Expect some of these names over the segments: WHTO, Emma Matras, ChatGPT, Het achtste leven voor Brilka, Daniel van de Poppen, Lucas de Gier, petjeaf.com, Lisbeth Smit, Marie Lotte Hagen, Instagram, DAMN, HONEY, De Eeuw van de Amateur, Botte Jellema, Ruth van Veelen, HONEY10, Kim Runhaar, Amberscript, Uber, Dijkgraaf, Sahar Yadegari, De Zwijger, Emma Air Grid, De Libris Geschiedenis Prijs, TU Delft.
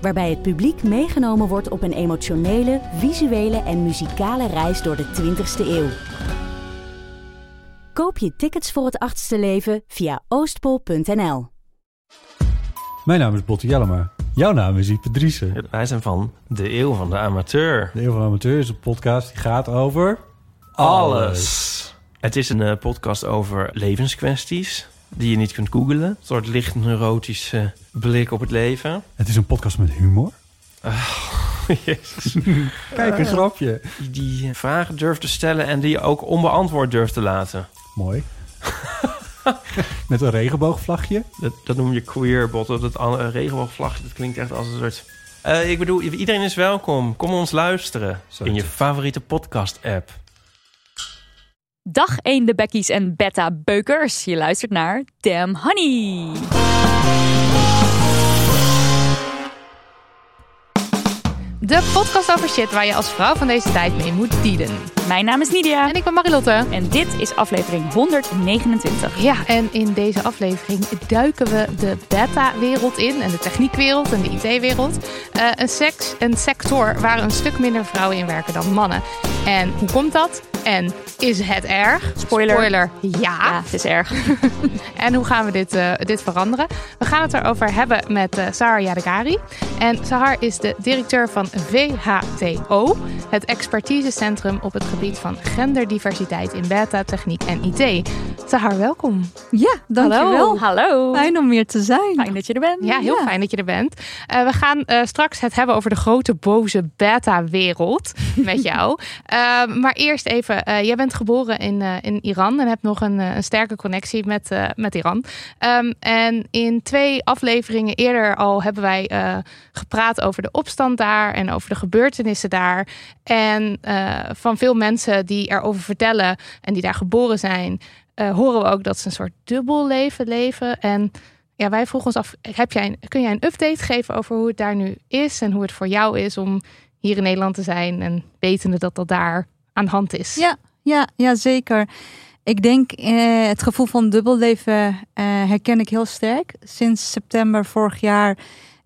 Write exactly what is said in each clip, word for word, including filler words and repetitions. waarbij het publiek meegenomen wordt op een emotionele, visuele en muzikale reis door de twintigste eeuw. Koop je tickets voor Het achtste leven via oostpool punt n l. Mijn naam is Botte Jellema. Jouw naam is Iepedriessen. Wij zijn van De Eeuw van de Amateur. De Eeuw van de Amateur is een podcast die gaat over... alles. alles. Het is een podcast over levenskwesties die je niet kunt googlen. Een soort licht neurotische blik op het leven. Het is een podcast met humor. Oh, jezus. Kijk, een uh, grapje. Die vragen durft te stellen en die je ook onbeantwoord durft te laten. Mooi. Met een regenboogvlagje. Dat, dat noem je queer, Botte. Dat uh, regenboogvlagje, dat klinkt echt als een soort... Uh, ik bedoel, iedereen is welkom. Kom ons luisteren. Zo in je favoriete podcast-app. Dag eenden, bekkies en beta beukers. Je luistert naar Damn Honey. De podcast over shit waar je als vrouw van deze tijd mee moet dealen. Mijn naam is Nydia. En ik ben Marie Lotte. En dit is aflevering honderdnegenentwintig. Ja, en in deze aflevering duiken we de beta-wereld in. En de techniekwereld en de I T-wereld. Uh, een, seks, een sector waar een stuk minder vrouwen in werken dan mannen. En hoe komt dat? En is het erg? Spoiler. Spoiler. Ja. Ja, het is erg. En hoe gaan we dit, uh, dit veranderen? We gaan het erover hebben met uh, Sahar Yadegari. En Sahar is de directeur van W H T O, het expertisecentrum op het gebied van genderdiversiteit in beta, techniek en I T. Sahar, welkom. Ja, dankjewel. Hallo. Hallo. Fijn om hier te zijn. Fijn dat je er bent. Ja, heel ja. fijn dat je er bent. Uh, we gaan uh, straks het hebben over de grote boze beta-wereld met jou. Uh, maar eerst even. Uh, jij bent geboren in, uh, in Iran en hebt nog een, uh, een sterke connectie met, uh, met Iran. Um, en in twee afleveringen eerder al hebben wij uh, gepraat over de opstand daar en over de gebeurtenissen daar. En uh, van veel mensen die erover vertellen en die daar geboren zijn, uh, horen we ook dat ze een soort dubbel leven leven. En ja, wij vroegen ons af, heb jij een, kun jij een update geven over hoe het daar nu is en hoe het voor jou is om hier in Nederland te zijn en wetende dat dat daar aan de hand is. Ja, ja, ja zeker. Ik denk eh, het gevoel van dubbelleven eh, herken ik heel sterk. Sinds september vorig jaar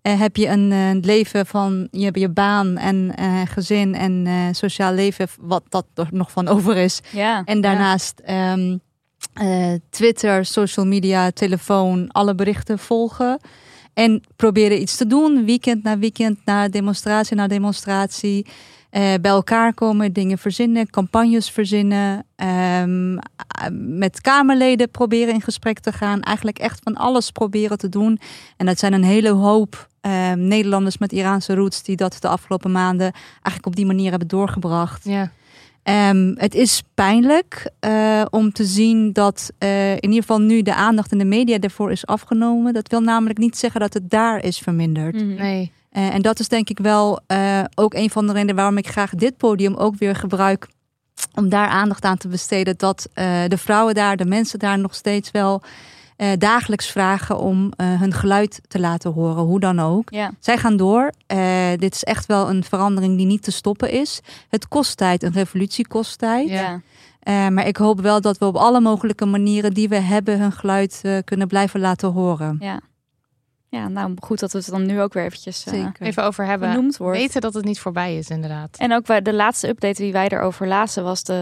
eh, heb je een, een leven van je, je baan en eh, gezin en eh, sociaal leven, wat dat er nog van over is. Ja, en daarnaast ja. um, uh, Twitter, social media, telefoon, alle berichten volgen en proberen iets te doen. Weekend na weekend, na demonstratie na demonstratie. Uh, bij elkaar komen, dingen verzinnen, campagnes verzinnen. Um, met Kamerleden proberen in gesprek te gaan. Eigenlijk echt van alles proberen te doen. En dat zijn een hele hoop uh, Nederlanders met Iraanse roots die dat de afgelopen maanden eigenlijk op die manier hebben doorgebracht. Ja. Um, het is pijnlijk uh, om te zien dat uh, in ieder geval nu de aandacht in de media daarvoor is afgenomen. Dat wil namelijk niet zeggen dat het daar is verminderd. Mm-hmm. Nee. Uh, en dat is denk ik wel uh, ook een van de redenen waarom ik graag dit podium ook weer gebruik. Om daar aandacht aan te besteden. Dat uh, de vrouwen daar, de mensen daar nog steeds wel uh, dagelijks vragen om uh, hun geluid te laten horen. Hoe dan ook. Ja. Zij gaan door. Uh, dit is echt wel een verandering die niet te stoppen is. Het kost tijd. Een revolutie kost tijd. Ja. Uh, maar ik hoop wel dat we op alle mogelijke manieren die we hebben hun geluid uh, kunnen blijven laten horen. Ja. Ja, nou goed dat we het dan nu ook weer eventjes uh, even over hebben. Benoemd wordt. Weten dat het niet voorbij is, inderdaad. En ook de laatste update die wij erover lazen was de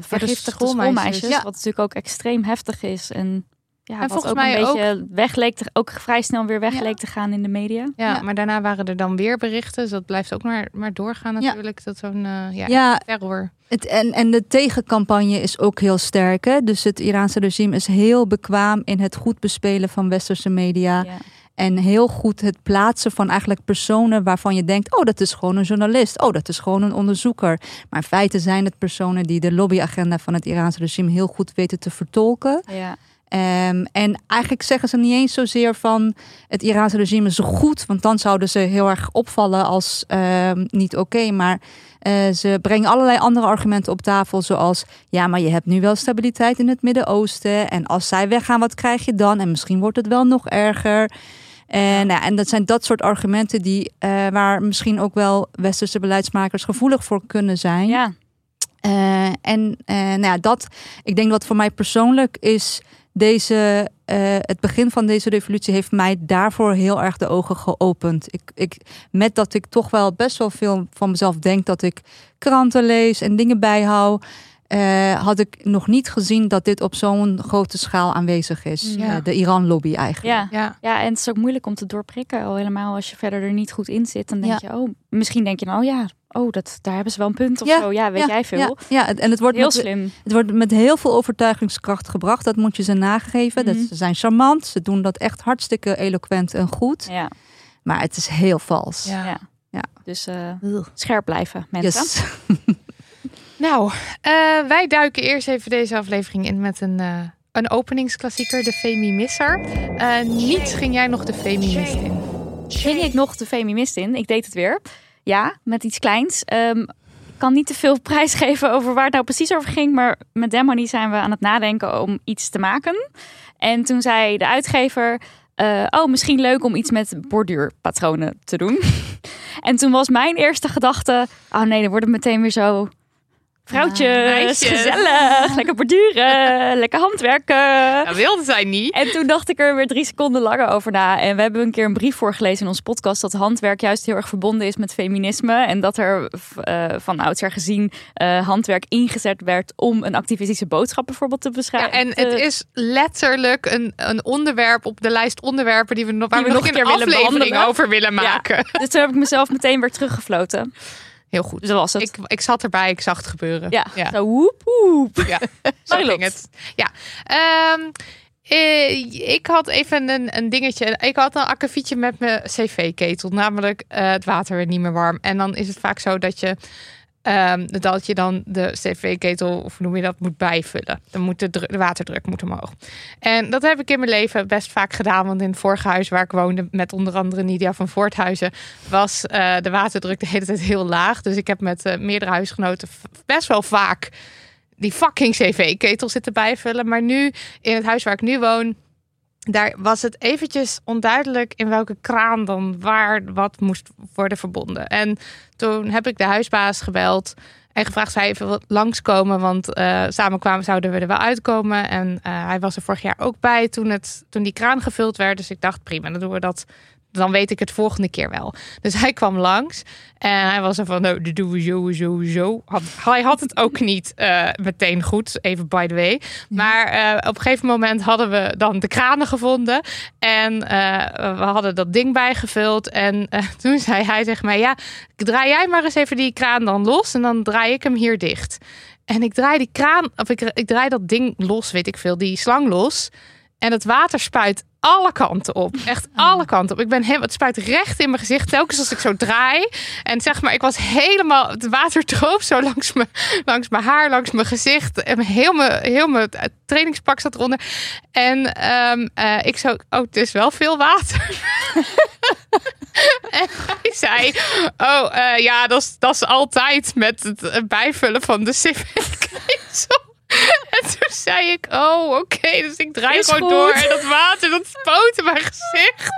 vergiftigde ja, schoolmeisjes. Ja. Wat natuurlijk ook extreem heftig is. En, ja, en wat volgens ook mij een beetje ook... weg leek te, ook vrij snel weer weg ja. leek te gaan in de media. Ja, ja, maar daarna waren er dan weer berichten. Dus dat blijft ook maar, maar doorgaan natuurlijk. Ja. Dat zo'n uh, ja, ja. terror... Het, en, en de tegencampagne is ook heel sterk. Hè? Dus het Iraanse regime is heel bekwaam in het goed bespelen van westerse media. Ja. En heel goed het plaatsen van eigenlijk personen waarvan je denkt... oh, dat is gewoon een journalist. Oh, dat is gewoon een onderzoeker. Maar in feite zijn het personen die de lobbyagenda van het Iraanse regime heel goed weten te vertolken. Ja. Um, en eigenlijk zeggen ze niet eens zozeer van het Iraanse regime is goed, want dan zouden ze heel erg opvallen als uh, niet oké. Okay, maar uh, ze brengen allerlei andere argumenten op tafel, zoals ja, maar je hebt nu wel stabiliteit in het Midden-Oosten en als zij weggaan, wat krijg je dan? En misschien wordt het wel nog erger. En, ja. Ja, en dat zijn dat soort argumenten die uh, waar misschien ook wel westerse beleidsmakers gevoelig voor kunnen zijn. Ja. Uh, en uh, nou ja, dat, ik denk dat voor mij persoonlijk is deze, uh, het begin van deze revolutie heeft mij daarvoor heel erg de ogen geopend. Ik, ik, met dat ik toch wel best wel veel van mezelf denk dat ik kranten lees en dingen bijhoud. Uh, had ik nog niet gezien dat dit op zo'n grote schaal aanwezig is. Ja. Uh, de Iran-lobby eigenlijk. Ja. Ja. Ja, en het is ook moeilijk om te doorprikken. Al helemaal als je verder er niet goed in zit. Dan denk ja. je, oh, misschien denk je nou, ja, oh, dat, daar hebben ze wel een punt of ja. zo. Ja, weet ja. jij veel. Ja, ja. En het wordt heel met, slim. Het wordt met heel veel overtuigingskracht gebracht. Dat moet je ze nageven. Mm-hmm. Dat, ze zijn charmant. Ze doen dat echt hartstikke eloquent en goed. Ja. Maar het is heel vals. Ja. Ja. Ja. Dus uh, scherp blijven, mensen. Yes. Nou, uh, wij duiken eerst even deze aflevering in met een, uh, een openingsklassieker, de Femi-misser. Uh, niet ging jij nog de Femi-mist in? Ging ik nog de Femi-mist in? Ik deed het weer. Ja, met iets kleins. Um, ik kan niet te veel prijs geven over waar het nou precies over ging, maar met damnhoney zijn we aan het nadenken om iets te maken. En toen zei de uitgever, uh, oh, misschien leuk om iets met borduurpatronen te doen. En toen was mijn eerste gedachte, oh nee, dan wordt het meteen weer zo... Vrouwtjes, ah, gezellig, lekker borduren, lekker handwerken. Dat wilde zij niet. En toen dacht ik er weer drie seconden langer over na. En we hebben een keer een brief voorgelezen in onze podcast... dat handwerk juist heel erg verbonden is met feminisme. En dat er uh, van oudsher gezien uh, handwerk ingezet werd... om een activistische boodschap bijvoorbeeld te beschrijven. Ja, en het is letterlijk een, een onderwerp op de lijst onderwerpen... die we, waar die we, we nog een keer aflevering behandelen. Over willen maken. Ja, dus toen heb ik mezelf meteen weer teruggefloten. Heel goed. Zo was het. Ik, ik zat erbij, ik zag het gebeuren. Ja, ja. Zo woep woep. Ja, zo ging het. Ja. Um, eh, ik had even een, een dingetje. Ik had een akkefietje met mijn cv-ketel. Namelijk uh, het water werd niet meer warm. En dan is het vaak zo dat je... Um, dat je dan de cv-ketel, of hoe noem je dat, moet bijvullen. Dan moet de, dru- de waterdruk moet omhoog. En dat heb ik in mijn leven best vaak gedaan. Want in het vorige huis waar ik woonde, met onder andere Nina van Voorthuizen, was uh, de waterdruk de hele tijd heel laag. Dus ik heb met uh, meerdere huisgenoten v- best wel vaak die fucking cv-ketel zitten bijvullen. Maar nu, in het huis waar ik nu woon, daar was het eventjes onduidelijk in welke kraan dan waar wat moest worden verbonden. En toen heb ik de huisbaas gebeld en gevraagd zij even langskomen. Want uh, samen kwamen, zouden we er wel uitkomen. En uh, hij was er vorig jaar ook bij toen, het, toen die kraan gevuld werd. Dus ik dacht, prima, dan doen we dat. Dan weet ik het volgende keer wel. Dus hij kwam langs. En hij was er van, nou, dat doen we sowieso, zo. Hij had het ook niet uh, meteen goed. Even by the way. Maar uh, op een gegeven moment hadden we dan de kranen gevonden. En uh, we hadden dat ding bijgevuld. En uh, toen zei hij tegen mij, ja, draai jij maar eens even die kraan dan los. En dan draai ik hem hier dicht. En ik draai die kraan, of ik, ik draai dat ding los, weet ik veel, die slang los. En het water spuit alle kanten op. Echt alle kanten op. Ik ben helemaal, het spuit recht in mijn gezicht. Telkens als ik zo draai. En zeg maar, ik was helemaal... Het water droop zo langs mijn, langs mijn haar, langs mijn gezicht. En heel mijn, heel mijn trainingspak zat eronder. En um, uh, ik zo... Oh, het is wel veel water. En hij zei... Oh, uh, ja, dat is altijd met het bijvullen van de cv-ketel. En toen zei ik, oh, oké, okay, dus ik draai is gewoon goed. Door. En dat water, dat spoot in mijn gezicht.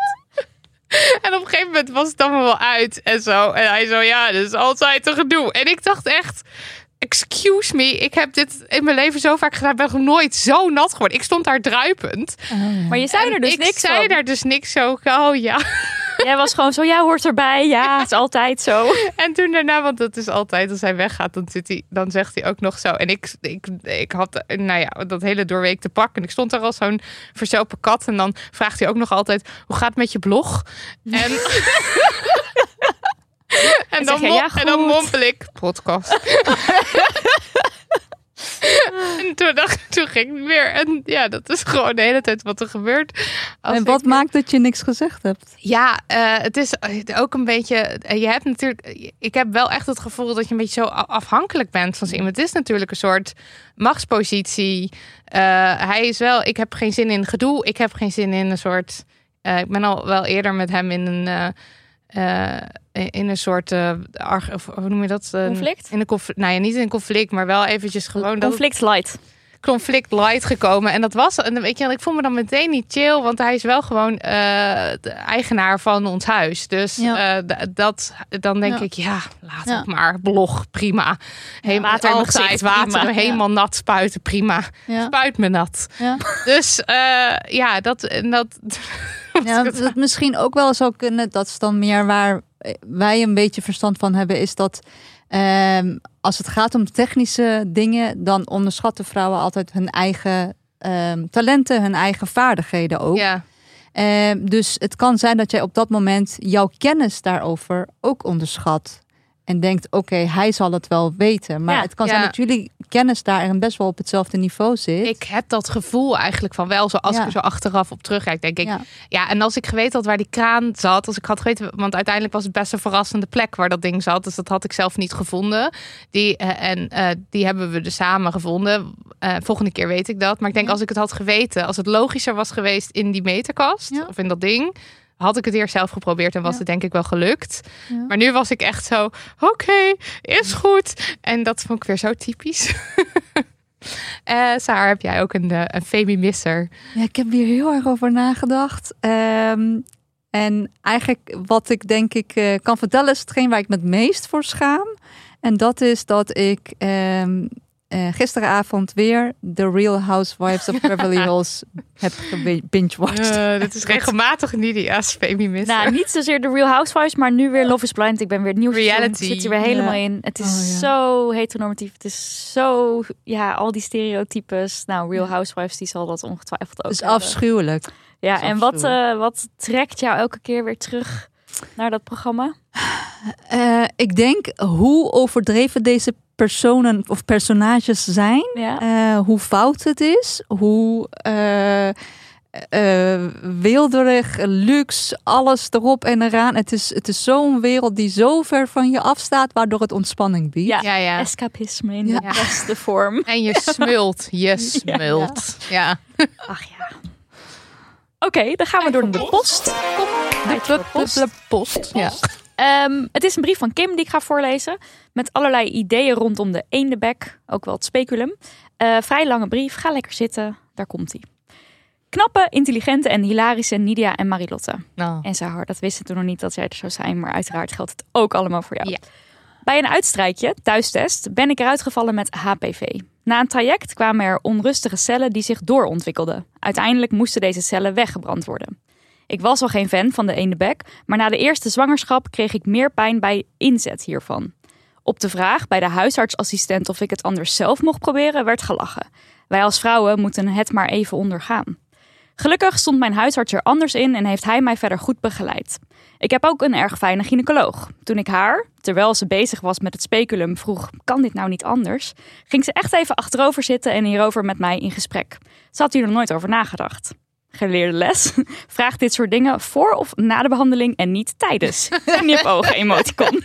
En op een gegeven moment was het dan wel uit en zo. En hij zo, ja, dat is altijd een gedoe. En ik dacht echt, excuse me, ik heb dit in mijn leven zo vaak gedaan. Ik ben nog nooit zo nat geworden. Ik stond daar druipend. Oh. Maar je zei en er dus ik niks Ik zei van. Daar dus niks zo, oh ja. Jij was gewoon zo, ja, hoort erbij. Ja, het is altijd zo. En toen daarna, want dat is altijd, als hij weggaat, dan, zit hij, dan zegt hij ook nog zo. En ik, ik, ik had, nou ja, dat hele doorweek te pakken. En ik stond daar als zo'n verzopen kat. En dan vraagt hij ook nog altijd, hoe gaat het met je blog? En... en, en, dan je, ja, en dan mompel ik, podcast. En toen dacht, toen ging ik weer. En ja, dat is gewoon de hele tijd wat er gebeurt. Als en wat ik... maakt dat je niks gezegd hebt? Ja, uh, het is ook een beetje... Je hebt natuurlijk... Ik heb wel echt het gevoel dat je een beetje zo afhankelijk bent van iemand. Het is natuurlijk een soort machtspositie. Uh, hij is wel... Ik heb geen zin in gedoe. Ik heb geen zin in een soort... Uh, ik ben al wel eerder met hem in een... Uh, Uh, in een soort, uh, arg, of, hoe noem je dat? Uh, conflict? In een conflict, nou ja, niet in een conflict, maar wel eventjes gewoon... Conflict dat, light. Conflict light gekomen. En dat was, en weet je, ik voel me dan meteen niet chill, want hij is wel gewoon uh, de eigenaar van ons huis. Dus ja. uh, d- dat, dan denk ja. ik, ja, laat ja. het maar. Blog, prima. Heem, ja, water altijd water, prima. helemaal ja. nat spuiten, prima. Ja. Spuit me nat. Ja. Dus uh, ja, dat... dat Ja, dat het misschien ook wel zou kunnen, dat is dan meer waar wij een beetje verstand van hebben, is dat eh, als het gaat om technische dingen, dan onderschatten vrouwen altijd hun eigen eh, talenten, hun eigen vaardigheden ook. Ja. Eh, dus het kan zijn dat jij op dat moment jouw kennis daarover ook onderschat. En denkt, oké, okay, hij zal het wel weten. Maar ja, het kan zijn ja. dat jullie kennis daarin best wel op hetzelfde niveau zit. Ik heb dat gevoel eigenlijk van wel. Zo als ja. ik er zo achteraf op terugkijk, denk ik. Ja. ja, en als ik geweten had waar die kraan zat. Als ik had geweten, want uiteindelijk was het best een verrassende plek waar dat ding zat. Dus dat had ik zelf niet gevonden. Die, uh, en uh, die hebben we dus samen gevonden. Uh, volgende keer weet ik dat. Maar ik denk, ja. als ik het had geweten. Als het logischer was geweest in die meterkast. Ja. Of in dat ding. Had ik het eerst zelf geprobeerd en was ja. het denk ik wel gelukt. Ja. Maar nu was ik echt zo, oké, okay, is goed. En dat vond ik weer zo typisch. uh, Sahar, heb jij ook een, een femi-misser? Ja, ik heb hier heel erg over nagedacht. Um, en eigenlijk wat ik denk ik uh, kan vertellen is hetgeen waar ik me het meest voor schaam. En dat is dat ik um, uh, gisteravond weer The Real Housewives of Beverly Hills... heb gebinge-watched. Uh, dit is regelmatig Nidia's femi-misser. Nou, niet zozeer The Real Housewives, maar nu weer Love is Blind. Ik ben weer het nieuw reality. Ik zit er weer helemaal yeah. in. Het is oh, ja. zo heteronormatief. Het is zo, ja, al die stereotypes. Nou, Real Housewives, die zal dat ongetwijfeld ook Het is hebben. afschuwelijk. Ja, is en afschuwelijk. Wat, uh, wat trekt jou elke keer weer terug naar dat programma? Uh, ik denk, hoe overdreven deze personen of personages zijn, ja. uh, hoe fout het is, hoe uh, uh, weelderig, luxe, alles erop en eraan. Het is, het is zo'n wereld die zo ver van je afstaat, waardoor het ontspanning biedt. Ja, ja, ja. Escapisme in ja. de beste vorm. En je smult, je smult. Ja. ja. Ach ja. Oké, okay, dan gaan we door de, de post. De, de, de, de post, ja. Um, het is een brief van Kim die ik ga voorlezen. Met allerlei ideeën rondom de eendebek. Ook wel het speculum. Uh, vrij lange brief. Ga lekker zitten. Daar komt-ie. Knappe, intelligente en hilarische Nydia en Marie Lotte. Oh. En Sahar, dat wisten toen nog niet dat zij er zou zijn. Maar uiteraard geldt het ook allemaal voor jou. Ja. Bij een uitstrijkje, thuistest, ben ik eruit gevallen met H P V. Na een traject kwamen er onrustige cellen die zich doorontwikkelden. Uiteindelijk moesten deze cellen weggebrand worden. Ik was al geen fan van de eendebek, maar na de eerste zwangerschap kreeg ik meer pijn bij inzet hiervan. Op de vraag bij de huisartsassistent of ik het anders zelf mocht proberen, werd gelachen. Wij als vrouwen moeten het maar even ondergaan. Gelukkig stond mijn huisarts er anders in en heeft hij mij verder goed begeleid. Ik heb ook een erg fijne gynaecoloog. Toen ik haar, terwijl ze bezig was met het speculum, vroeg, kan dit nou niet anders? Ging ze echt even achterover zitten en hierover met mij in gesprek. Ze had hier nog nooit over nagedacht. Geleerde les. Vraag dit soort dingen voor of na de behandeling en niet tijdens. Knipoog emoticon.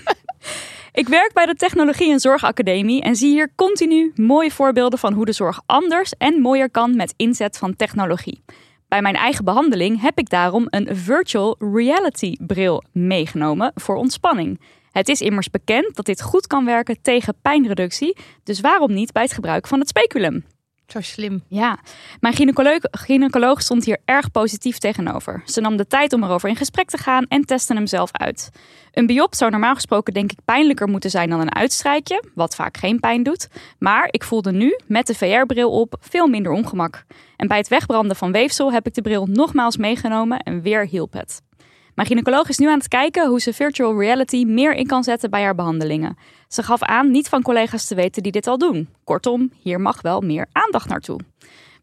Ik werk bij de Technologie en Zorgacademie en zie hier continu mooie voorbeelden van hoe de zorg anders en mooier kan met inzet van technologie. Bij mijn eigen behandeling heb ik daarom een virtual reality bril meegenomen voor ontspanning. Het is immers bekend dat dit goed kan werken tegen pijnreductie, dus waarom niet bij het gebruik van het speculum? Zo slim. Ja, mijn gynaecoloog, gynaecoloog stond hier erg positief tegenover. Ze nam de tijd om erover in gesprek te gaan en testte hem zelf uit. Een biopt zou normaal gesproken denk ik pijnlijker moeten zijn dan een uitstrijkje, wat vaak geen pijn doet. Maar ik voelde nu, met de V R-bril op, veel minder ongemak. En bij het wegbranden van weefsel heb ik de bril nogmaals meegenomen en weer hielp het. Mijn gynaecoloog is nu aan het kijken hoe ze virtual reality meer in kan zetten bij haar behandelingen. Ze gaf aan niet van collega's te weten die dit al doen. Kortom, hier mag wel meer aandacht naartoe.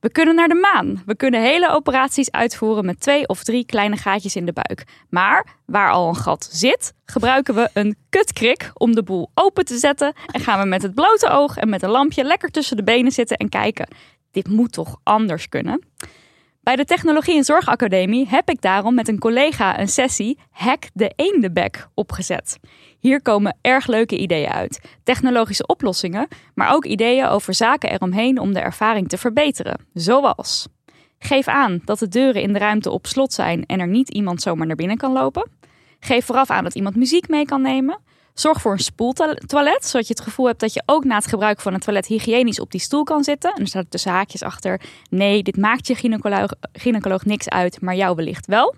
We kunnen naar de maan. We kunnen hele operaties uitvoeren met twee of drie kleine gaatjes in de buik. Maar waar al een gat zit, gebruiken we een kutkrik om de boel open te zetten. En gaan we met het blote oog en met een lampje lekker tussen de benen zitten en kijken. dit moet toch anders kunnen? Bij de Technologie en Zorgacademie heb ik daarom met een collega een sessie Hack de Eendenbek opgezet. Hier komen erg leuke ideeën uit. Technologische oplossingen, maar ook ideeën over zaken eromheen om de ervaring te verbeteren. Zoals: geef aan dat de deuren in de ruimte op slot zijn en er niet iemand zomaar naar binnen kan lopen. Geef vooraf aan dat iemand muziek mee kan nemen. Zorg voor een spoeltoilet, zodat je het gevoel hebt dat je ook na het gebruik van het toilet hygiënisch op die stoel kan zitten. En er staat tussen haakjes achter: nee, dit maakt je gynaecoloog, gynaecoloog niks uit, maar jou wellicht wel.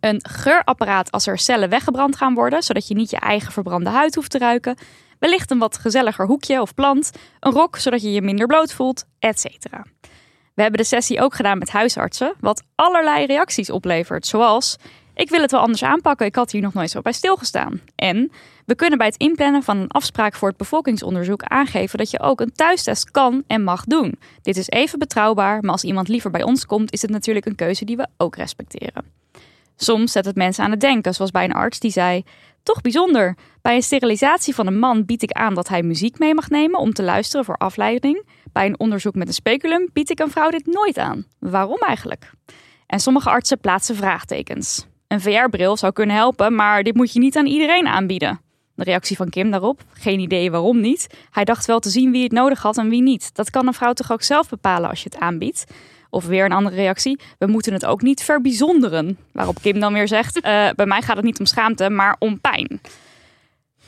Een geurapparaat als er cellen weggebrand gaan worden, zodat je niet je eigen verbrande huid hoeft te ruiken. Wellicht een wat gezelliger hoekje of plant. Een rok, zodat je je minder bloot voelt, et cetera. We hebben de sessie ook gedaan met huisartsen, wat allerlei reacties oplevert, zoals: ik wil het wel anders aanpakken, ik had hier nog nooit zo bij stilgestaan. En we kunnen bij het inplannen van een afspraak voor het bevolkingsonderzoek aangeven dat je ook een thuistest kan en mag doen. Dit is even betrouwbaar, maar als iemand liever bij ons komt, is het natuurlijk een keuze die we ook respecteren. Soms zet het mensen aan het denken, zoals bij een arts die zei: toch bijzonder, bij een sterilisatie van een man bied ik aan dat hij muziek mee mag nemen om te luisteren voor afleiding. Bij een onderzoek met een speculum bied ik een vrouw dit nooit aan. Waarom eigenlijk? En sommige artsen plaatsen vraagtekens. Een V R-bril zou kunnen helpen, maar dit moet je niet aan iedereen aanbieden. De reactie van Kim daarop: geen idee waarom niet. Hij dacht wel te zien wie het nodig had en wie niet. Dat kan een vrouw toch ook zelf bepalen als je het aanbiedt? Of weer een andere reactie: we moeten het ook niet verbijzonderen. Waarop Kim dan weer zegt: uh, bij mij gaat het niet om schaamte, maar om pijn.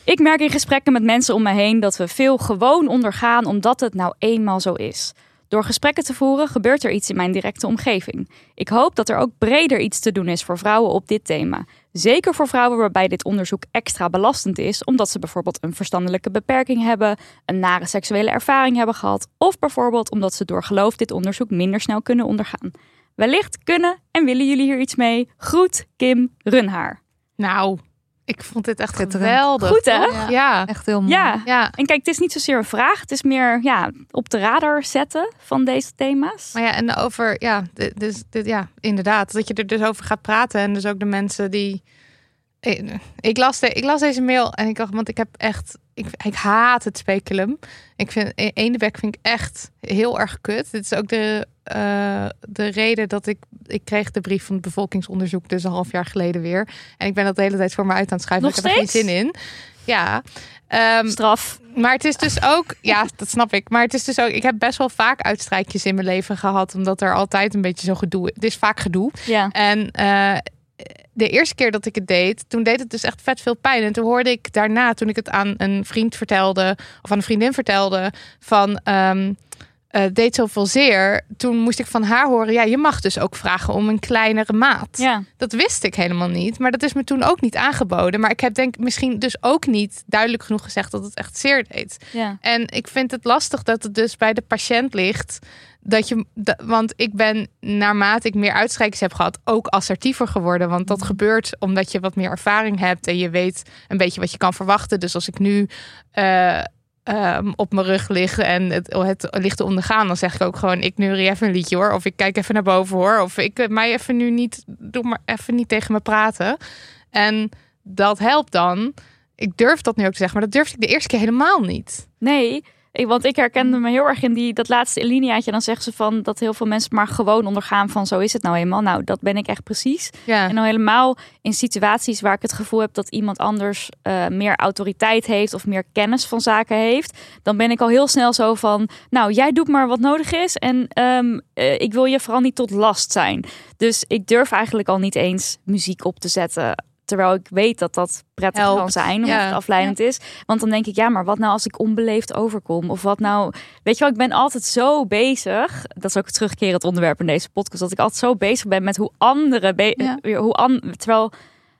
Ik merk in gesprekken met mensen om me heen dat we veel gewoon ondergaan omdat het nou eenmaal zo is. Door gesprekken te voeren gebeurt er iets in mijn directe omgeving. Ik hoop dat er ook breder iets te doen is voor vrouwen op dit thema. Zeker voor vrouwen waarbij dit onderzoek extra belastend is, omdat ze bijvoorbeeld een verstandelijke beperking hebben, een nare seksuele ervaring hebben gehad, of bijvoorbeeld omdat ze door geloof dit onderzoek minder snel kunnen ondergaan. Wellicht kunnen en willen jullie hier iets mee. Groet, Kim Runhaar. Nou, ik vond dit echt geweldig. Goed, hè? Ja, ja, echt heel mooi. Ja. Ja. En kijk, het is niet zozeer een vraag. Het is meer ja, op de radar zetten van deze thema's. Maar ja, en over, ja, dus, dit, ja, inderdaad. Dat je er dus over gaat praten. En dus ook de mensen die... Ik las, de, ik las deze mail en ik dacht, want ik heb echt... Ik, ik haat het speculum. Ik vind eendenbek vind ik echt heel erg kut. Dit is ook de, uh, de reden dat ik... Ik kreeg de brief van het bevolkingsonderzoek dus een half jaar geleden weer. En ik ben dat de hele tijd voor me uit aan het schuiven. Nog ik steeds? Heb er geen zin in. Ja. Um, Straf. Maar het is dus ook... Ja, dat snap ik. Maar het is dus ook... Ik heb best wel vaak uitstrijkjes in mijn leven gehad. Omdat er altijd een beetje zo'n gedoe... Het is vaak gedoe. Ja. En... Uh, De eerste keer dat ik het deed, toen deed het dus echt vet veel pijn. En toen hoorde ik daarna, toen ik het aan een vriend vertelde... of aan een vriendin vertelde, van... Um, uh, deed zoveel zeer. Toen moest ik van haar horen... ja, je mag dus ook vragen om een kleinere maat. Ja. Dat wist ik helemaal niet. Maar dat is me toen ook niet aangeboden. Maar ik heb denk misschien dus ook niet duidelijk genoeg gezegd... dat het echt zeer deed. Ja. En ik vind het lastig dat het dus bij de patiënt ligt... Dat je, want ik ben, naarmate ik meer uitstrijkjes heb gehad, ook assertiever geworden. Want dat gebeurt omdat je wat meer ervaring hebt en je weet een beetje wat je kan verwachten. Dus als ik nu uh, uh, op mijn rug lig en het, het ligt te ondergaan, dan zeg ik ook gewoon: ik nu even een liedje hoor. Of ik kijk even naar boven hoor. Of ik mij even nu niet, doe maar even niet tegen me praten. En dat helpt dan. Ik durf dat nu ook te zeggen, maar dat durfde ik de eerste keer helemaal niet. Nee. Ik, want ik herkende me heel erg in die, dat laatste liniaatje. Dan zeggen ze van dat heel veel mensen maar gewoon ondergaan van zo is het nou eenmaal. Nou, dat ben ik echt precies. Ja. En dan helemaal in situaties waar ik het gevoel heb dat iemand anders uh, meer autoriteit heeft of meer kennis van zaken heeft. Dan ben ik al heel snel zo van, nou, jij doet maar wat nodig is. En um, uh, ik wil je vooral niet tot last zijn. Dus ik durf eigenlijk al niet eens muziek op te zetten. Terwijl ik weet dat dat prettig Helpt. kan zijn, omdat ja. het afleidend ja. is. Want dan denk ik, ja, maar wat nou als ik onbeleefd overkom? Of wat nou... Weet je wel, ik ben altijd zo bezig... Dat is ook het terugkerend onderwerp in deze podcast... dat ik altijd zo bezig ben met hoe anderen... Be- ja. hoe an- terwijl...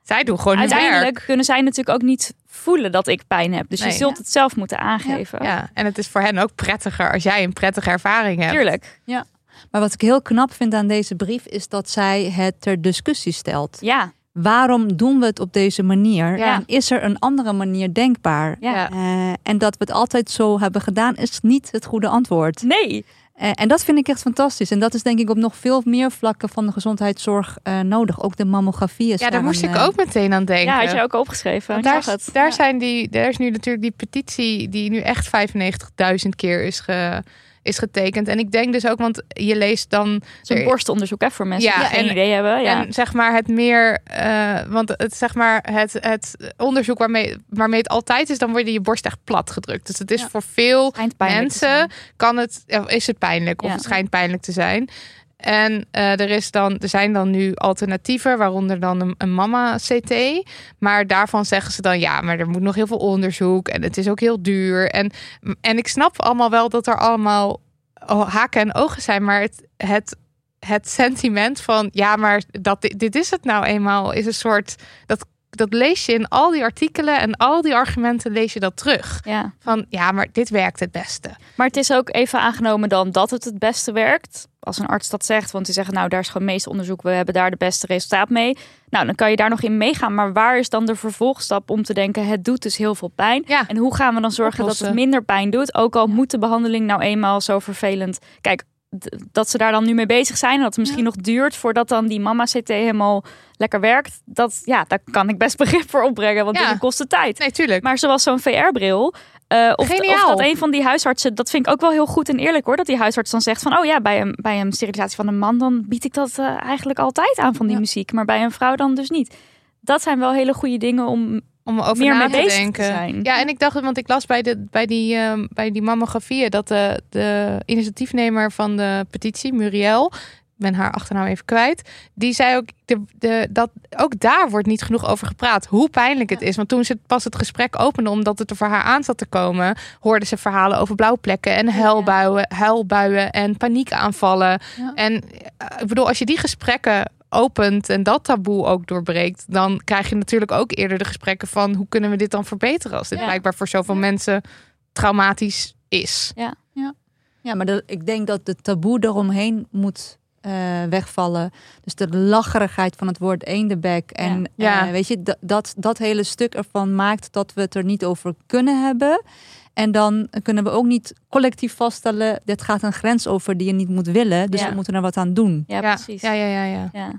Zij doen gewoon uiteindelijk werk. Kunnen zij natuurlijk ook niet voelen dat ik pijn heb. Dus nee, je zult ja. het zelf moeten aangeven. Ja. ja, en het is voor hen ook prettiger als jij een prettige ervaring hebt. Tuurlijk, ja. Maar wat ik heel knap vind aan deze brief... is dat zij het ter discussie stelt. Ja. Waarom doen we het op deze manier? Ja. En is er een andere manier denkbaar? Ja. Uh, en dat we het altijd zo hebben gedaan, is niet het goede antwoord. Nee. Uh, en dat vind ik echt fantastisch. En dat is denk ik op nog veel meer vlakken van de gezondheidszorg uh, nodig. Ook de mammografie is. Ja, daar moest ik uh, ook meteen aan denken. Ja, had je ook opgeschreven. Ik daar zag het. Daar, ja. zijn die, daar is nu natuurlijk die petitie die nu echt vijfennegentigduizend keer is ge... is getekend. En ik denk dus ook, want je leest dan... Zo'n borstonderzoek hè, voor mensen ja, die geen en, idee hebben. Ja. En zeg maar het meer... Uh, want het, zeg maar het, het onderzoek waarmee, waarmee het altijd is... dan worden je borst echt plat gedrukt. Dus het is ja. voor veel mensen... Kan het, is het pijnlijk of ja. het schijnt pijnlijk te zijn... En uh, er, is dan, er zijn dan nu alternatieven, waaronder dan een, een mama-C T. Maar daarvan zeggen ze dan, ja, maar er moet nog heel veel onderzoek. En het is ook heel duur. En, en ik snap allemaal wel dat er allemaal haken en ogen zijn. Maar het, het, het sentiment van, ja, maar dat, dit is het nou eenmaal, is een soort... dat Dat lees je in al die artikelen en al die argumenten lees je dat terug. Ja. Van ja, maar dit werkt het beste. Maar het is ook even aangenomen dan dat het het beste werkt. Als een arts dat zegt, want die zeggen nou daar is gewoon het meeste onderzoek. We hebben daar de beste resultaat mee. Nou, dan kan je daar nog in meegaan. Maar waar is dan de vervolgstap om te denken het doet dus heel veel pijn. Ja. En hoe gaan we dan zorgen Oplossen. dat het minder pijn doet? Ook al moet de behandeling nou eenmaal zo vervelend. Kijk. Dat ze daar dan nu mee bezig zijn. En dat het misschien ja. nog duurt voordat dan die mama-C T helemaal lekker werkt. Dat, ja, daar kan ik best begrip voor opbrengen. Want ja. dingen kosten tijd. Nee, tuurlijk. Maar zoals zo'n V R-bril. Uh, of, of dat een van die huisartsen. Dat vind ik ook wel heel goed en eerlijk hoor. Dat die huisarts dan zegt van. Oh ja, bij een, bij een sterilisatie van een man. Dan bied ik dat uh, eigenlijk altijd aan van die ja. muziek. Maar bij een vrouw dan dus niet. Dat zijn wel hele goede dingen om... Om over meer na te denken. Te zijn. Ja, en ik dacht, want ik las bij, de, bij die, uh, bij die mammografieën... dat de, de initiatiefnemer van de petitie, Muriel... ik ben haar achternaam even kwijt... die zei ook de, de, dat ook daar wordt niet genoeg over gepraat... hoe pijnlijk het ja. is. Want toen ze pas het gesprek opende... omdat het er voor haar aan zat te komen... hoorden ze verhalen over blauwplekken en huilbuien, huilbuien en paniekaanvallen. Ja. En ik bedoel, als je die gesprekken... opent en dat taboe ook doorbreekt... dan krijg je natuurlijk ook eerder de gesprekken van... hoe kunnen we dit dan verbeteren als dit ja. blijkbaar voor zoveel ja. mensen traumatisch is. Ja, ja. ja maar de, ik denk dat de taboe eromheen moet uh, wegvallen. Dus de lacherigheid van het woord eendebek. En ja. Ja. Uh, weet je, d- dat, dat hele stuk ervan maakt dat we het er niet over kunnen hebben... En dan kunnen we ook niet collectief vaststellen... dit gaat een grens over die je niet moet willen. Dus ja. we moeten er wat aan doen. Ja, ja. precies. Ja, ja, ja, ja. ja.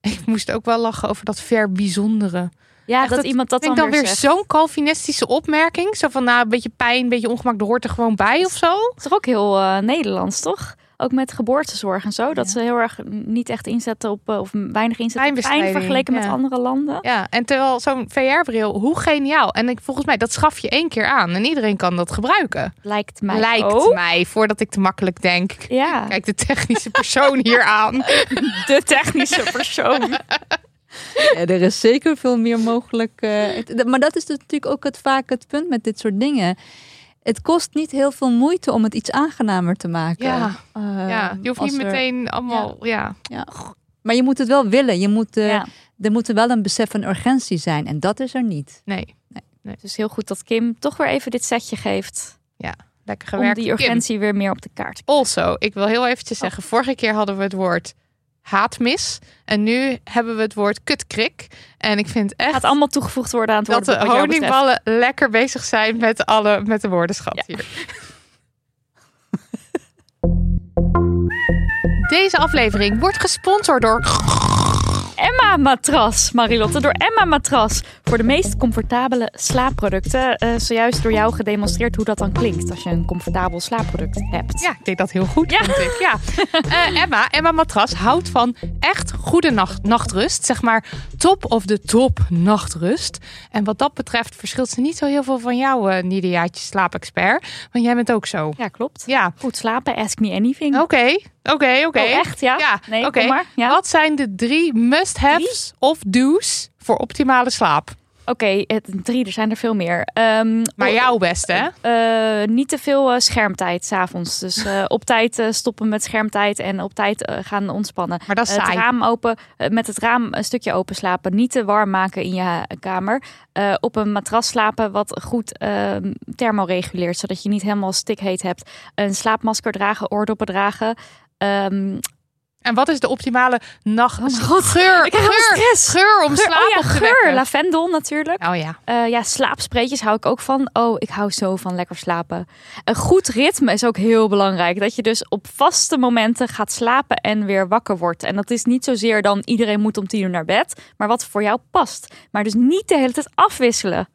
Ik moest ook wel lachen over dat verbijzonderen. Ja, echt, dat, dat iemand dat dan, dan weer zegt. Ik denk dan weer zo'n calvinistische opmerking. Zo van, nou, een beetje pijn, een beetje ongemak... dat hoort er gewoon bij of zo. Dat is toch ook heel uh, Nederlands, toch? Ook met geboortezorg en zo. Ja. Dat ze heel erg niet echt inzetten op... of weinig inzetten op pijn vergeleken ja. met andere landen. Ja, en terwijl zo'n V R-bril, hoe geniaal. En ik, volgens mij, dat schaf je één keer aan. En iedereen kan dat gebruiken. Lijkt mij Lijkt ook. mij, voordat ik te makkelijk denk. Ja. Kijk, de technische persoon hier aan. De technische persoon. Ja, er is zeker veel meer mogelijk. Uh, maar dat is dus natuurlijk ook het, vaak het punt met dit soort dingen... Het kost niet heel veel moeite om het iets aangenamer te maken. Ja, uh, ja. je hoeft niet er... meteen allemaal... Ja. Ja. Ja. Maar je moet het wel willen. Je moet, uh, ja. Er moet wel een besef van urgentie zijn. En dat is er niet. Nee. nee. nee. Dus heel goed dat Kim toch weer even dit setje geeft. Ja, lekker gewerkt. Om die urgentie Kim. weer meer op de kaart te krijgen. Also, ik wil heel eventjes zeggen. Oh. Vorige keer hadden we het woord... haatmis. En nu hebben we het woord kutkrik. En ik vind echt... gaat allemaal toegevoegd worden aan het woord. Dat de honingballen lekker bezig zijn met, alle, met de woordenschat ja. hier. Deze aflevering wordt gesponsord door... Emma Matras, Marie Lotte, door Emma Matras. Voor de meest comfortabele slaapproducten. Uh, zojuist door jou gedemonstreerd hoe dat dan klinkt als je een comfortabel slaapproduct hebt. Ja, ik deed dat heel goed, ja. vind ik. Ja. Uh, Emma, Emma Matras houdt van echt goede nacht, nachtrust. Zeg maar top of de top nachtrust. En wat dat betreft verschilt ze niet zo heel veel van jou, uh, Nidiaatje slaapexpert. Want jij bent ook zo. Ja, klopt. Ja. Goed slapen, ask me anything. Oké. Okay. Oké, okay, oké. Okay. Oh, echt? Ja? ja. Nee, okay. kom maar. Ja. Wat zijn de drie must-haves drie? of do's voor optimale slaap? Oké, okay, drie, er zijn er veel meer. Um, maar oh, jouw best, hè? Uh, uh, niet te veel uh, schermtijd 's avonds. Dus uh, op tijd uh, stoppen met schermtijd en op tijd uh, gaan ontspannen. Maar dat is saai. Het raam open, uh, met het raam een stukje open slapen. Niet te warm maken in je kamer. Uh, op een matras slapen wat goed uh, thermoreguleert. Zodat je niet helemaal stikheet hebt. Een slaapmasker dragen, oordoppen dragen... Um, en wat is de optimale nacht? Oh God, geur, ik geur, geur, geur om geur, slaap oh ja, op te geur, wekken. Lavendel natuurlijk. Oh ja. Uh, ja, slaapspreetjes hou ik ook van. Oh, ik hou zo van lekker slapen. Een goed ritme is ook heel belangrijk. Dat je dus op vaste momenten gaat slapen en weer wakker wordt. En dat is niet zozeer dan iedereen moet om tien uur naar bed. Maar wat voor jou past. Maar dus niet de hele tijd afwisselen.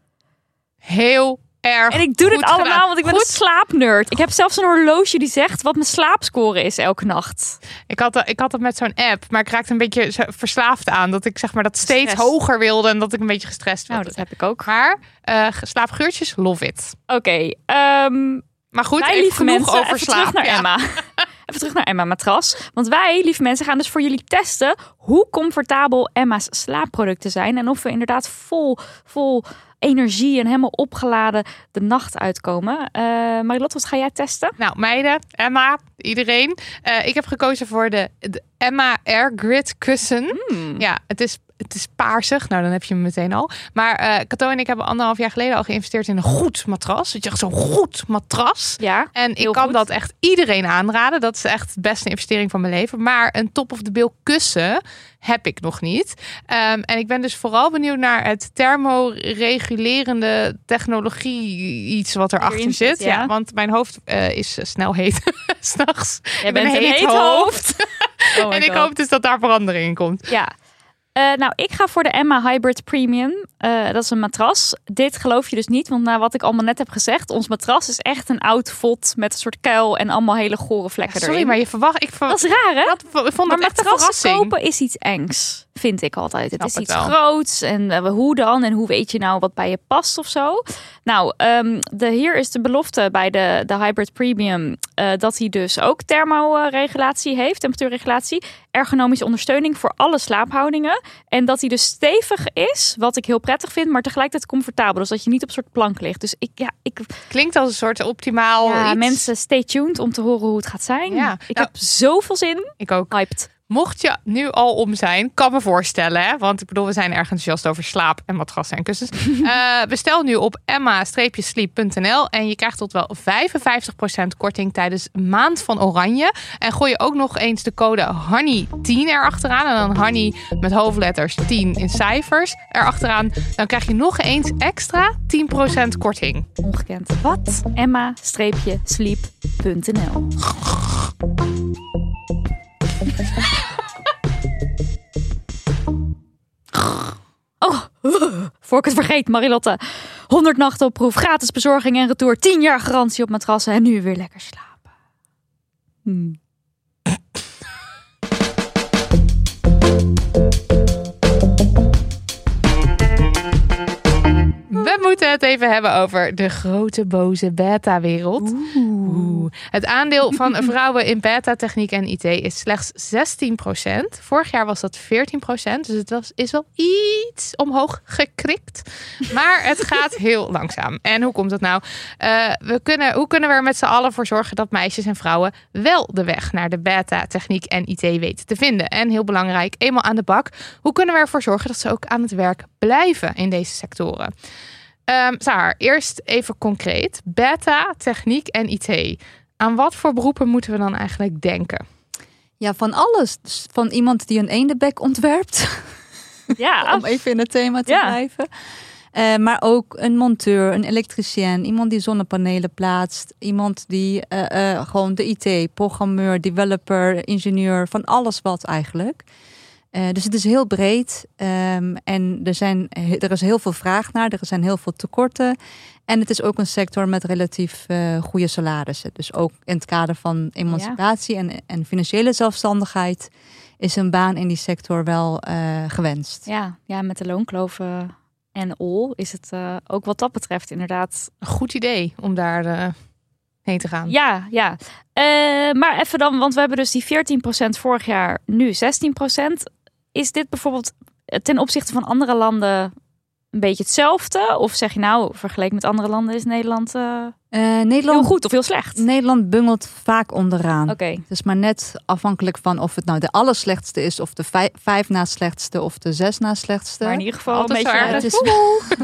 Heel erg En ik doe dit allemaal, gedaan. Want ik ben goed. Een slaapnerd. Ik heb zelfs een horloge die zegt wat mijn slaapscore is elke nacht. Ik had, ik had dat met zo'n app, maar ik raakte een beetje verslaafd aan. Dat ik zeg maar dat steeds Stress. hoger wilde en dat ik een beetje gestrest werd. Nou, dat heb ik ook. Maar uh, slaapgeurtjes, love it. Oké. Okay, um, maar goed, wij, even genoeg mensen, over even slaap. Terug naar ja. Emma. Even terug naar Emma Matras. Want wij, lieve mensen, gaan dus voor jullie testen hoe comfortabel Emma's slaapproducten zijn. En of we inderdaad vol, vol energie en helemaal opgeladen de nacht uitkomen. Uh, Marie-Lotte, wat ga jij testen? Nou, meiden, Emma, iedereen. Uh, ik heb gekozen voor de, de Emma Air Grid kussen. Mm. Ja, het is... Het is paarsig. Nou, dan heb je hem meteen al. Maar uh, Cato en ik hebben anderhalf jaar geleden al geïnvesteerd in een goed matras. Dat je echt zo'n goed matras. Ja, en ik kan goed. dat echt iedereen aanraden. Dat is echt de beste investering van mijn leven. Maar een top of the bill kussen heb ik nog niet. Um, en ik ben dus vooral benieuwd naar het thermoregulerende technologie. Iets wat erachter zit. zit ja. Ja, want mijn hoofd uh, is snel heet. S'nachts. Jij bent een heet, heet hoofd. hoofd. Oh en ik God. hoop dus dat daar verandering in komt. Ja. Uh, nou, ik ga voor de Emma Hybrid Premium. Uh, dat is een matras. Dit geloof je dus niet, want na wat ik allemaal net heb gezegd... ons matras is echt een oud vod met een soort kuil en allemaal hele gore vlekken ja, sorry, erin. Sorry, maar je verwacht... Ik verwacht dat is raar, hè? Dat, ik vond maar het echt matrassen kopen is iets engs, vind ik altijd. Het is iets wel. groots en uh, hoe dan? En hoe weet je nou wat bij je past of zo? Nou, um, de, hier is de belofte bij de, de Hybrid Premium... Uh, dat hij dus ook thermoregulatie heeft, temperatuurregulatie... ergonomische ondersteuning voor alle slaaphoudingen... En dat hij dus stevig is, wat ik heel prettig vind, maar tegelijkertijd comfortabel. Dus dat je niet op een soort plank ligt. Dus ik, ja, ik... Klinkt als een soort optimaal ja, iets. Mensen, stay tuned om te horen hoe het gaat zijn. Ja. Ik nou, heb zoveel zin. Ik ook. Hyped. Mocht je nu al om zijn, kan me voorstellen. Hè? Want ik bedoel, we zijn erg enthousiast over slaap en matrassen en kussens. uh, bestel nu op emma streepje sleep punt n l. En je krijgt tot wel vijfenvijftig procent korting tijdens Maand van Oranje. En gooi je ook nog eens de code honey tien erachteraan. En dan honey met hoofdletters tien in cijfers erachteraan. Dan krijg je nog eens extra tien procent korting. Ongekend. Wat? emma streepje sleep punt n l. Oh, voor ik het vergeet, Marie-Lotte. honderd nachten op proef, gratis bezorging en retour. tien jaar garantie op matrassen en nu weer lekker slapen. Hm. We moeten het even hebben over de grote boze beta-wereld. Oeh. Oeh. Het aandeel van vrouwen in beta-techniek en I T is slechts zestien procent. Vorig jaar was dat veertien procent, dus het was, is wel iets omhoog gekrikt. Maar het gaat heel langzaam. En hoe komt dat nou? Uh, we kunnen, hoe kunnen we er met z'n allen voor zorgen dat meisjes en vrouwen wel de weg naar de beta-techniek en I T weten te vinden? En heel belangrijk, eenmaal aan de bak, hoe kunnen we ervoor zorgen dat ze ook aan het werk blijven in deze sectoren? Um, Sahar, eerst even concreet. Beta, techniek en I T. Aan wat voor beroepen moeten we dan eigenlijk denken? Ja, van alles. Dus van iemand die een eendebek ontwerpt. Ja. Om even in het thema te ja. blijven. Uh, maar ook een monteur, een elektricien. Iemand die zonnepanelen plaatst. Iemand die uh, uh, gewoon de I T, programmeur, developer, ingenieur. Van alles wat eigenlijk. Uh, dus het is heel breed um, en er, zijn, er is heel veel vraag naar, er zijn heel veel tekorten. En het is ook een sector met relatief uh, goede salarissen. Dus ook in het kader van emancipatie ja. en, en financiële zelfstandigheid is een baan in die sector wel uh, gewenst. Ja, ja, met de loonkloven en all is het uh, ook wat dat betreft inderdaad een goed idee om daar... Uh... te gaan. Ja, ja. Uh, maar even dan, want we hebben dus die veertien procent vorig jaar, nu zestien procent. Is dit bijvoorbeeld ten opzichte van andere landen een beetje hetzelfde? Of zeg je nou, vergeleken met andere landen is Nederland, uh, uh, Nederland heel goed of heel slecht? Nederland bungelt vaak onderaan. Okay. Het is maar net afhankelijk van of het nou de allerslechtste is, of de vijf, vijf na slechtste, of de zes na slechtste. Maar in ieder geval altijd een beetje... Het is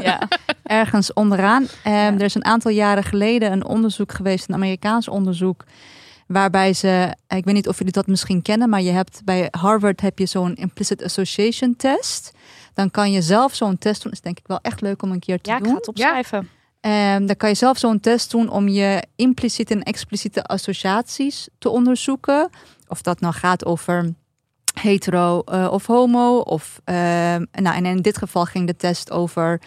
ja. ergens onderaan. Um, ja. Er is een aantal jaren geleden een onderzoek geweest, een Amerikaans onderzoek, waarbij ze, ik weet niet of jullie dat misschien kennen, maar je hebt bij Harvard heb je zo'n implicit association test. Dan kan je zelf zo'n test doen. Dat is denk ik wel echt leuk om een keer te ja, doen. Ja, ik ga het opschrijven. Ja. Um, dan kan je zelf zo'n test doen om je impliciete en expliciete associaties te onderzoeken. Of dat nou gaat over hetero uh, of homo. Of, um, nou, en in dit geval ging de test over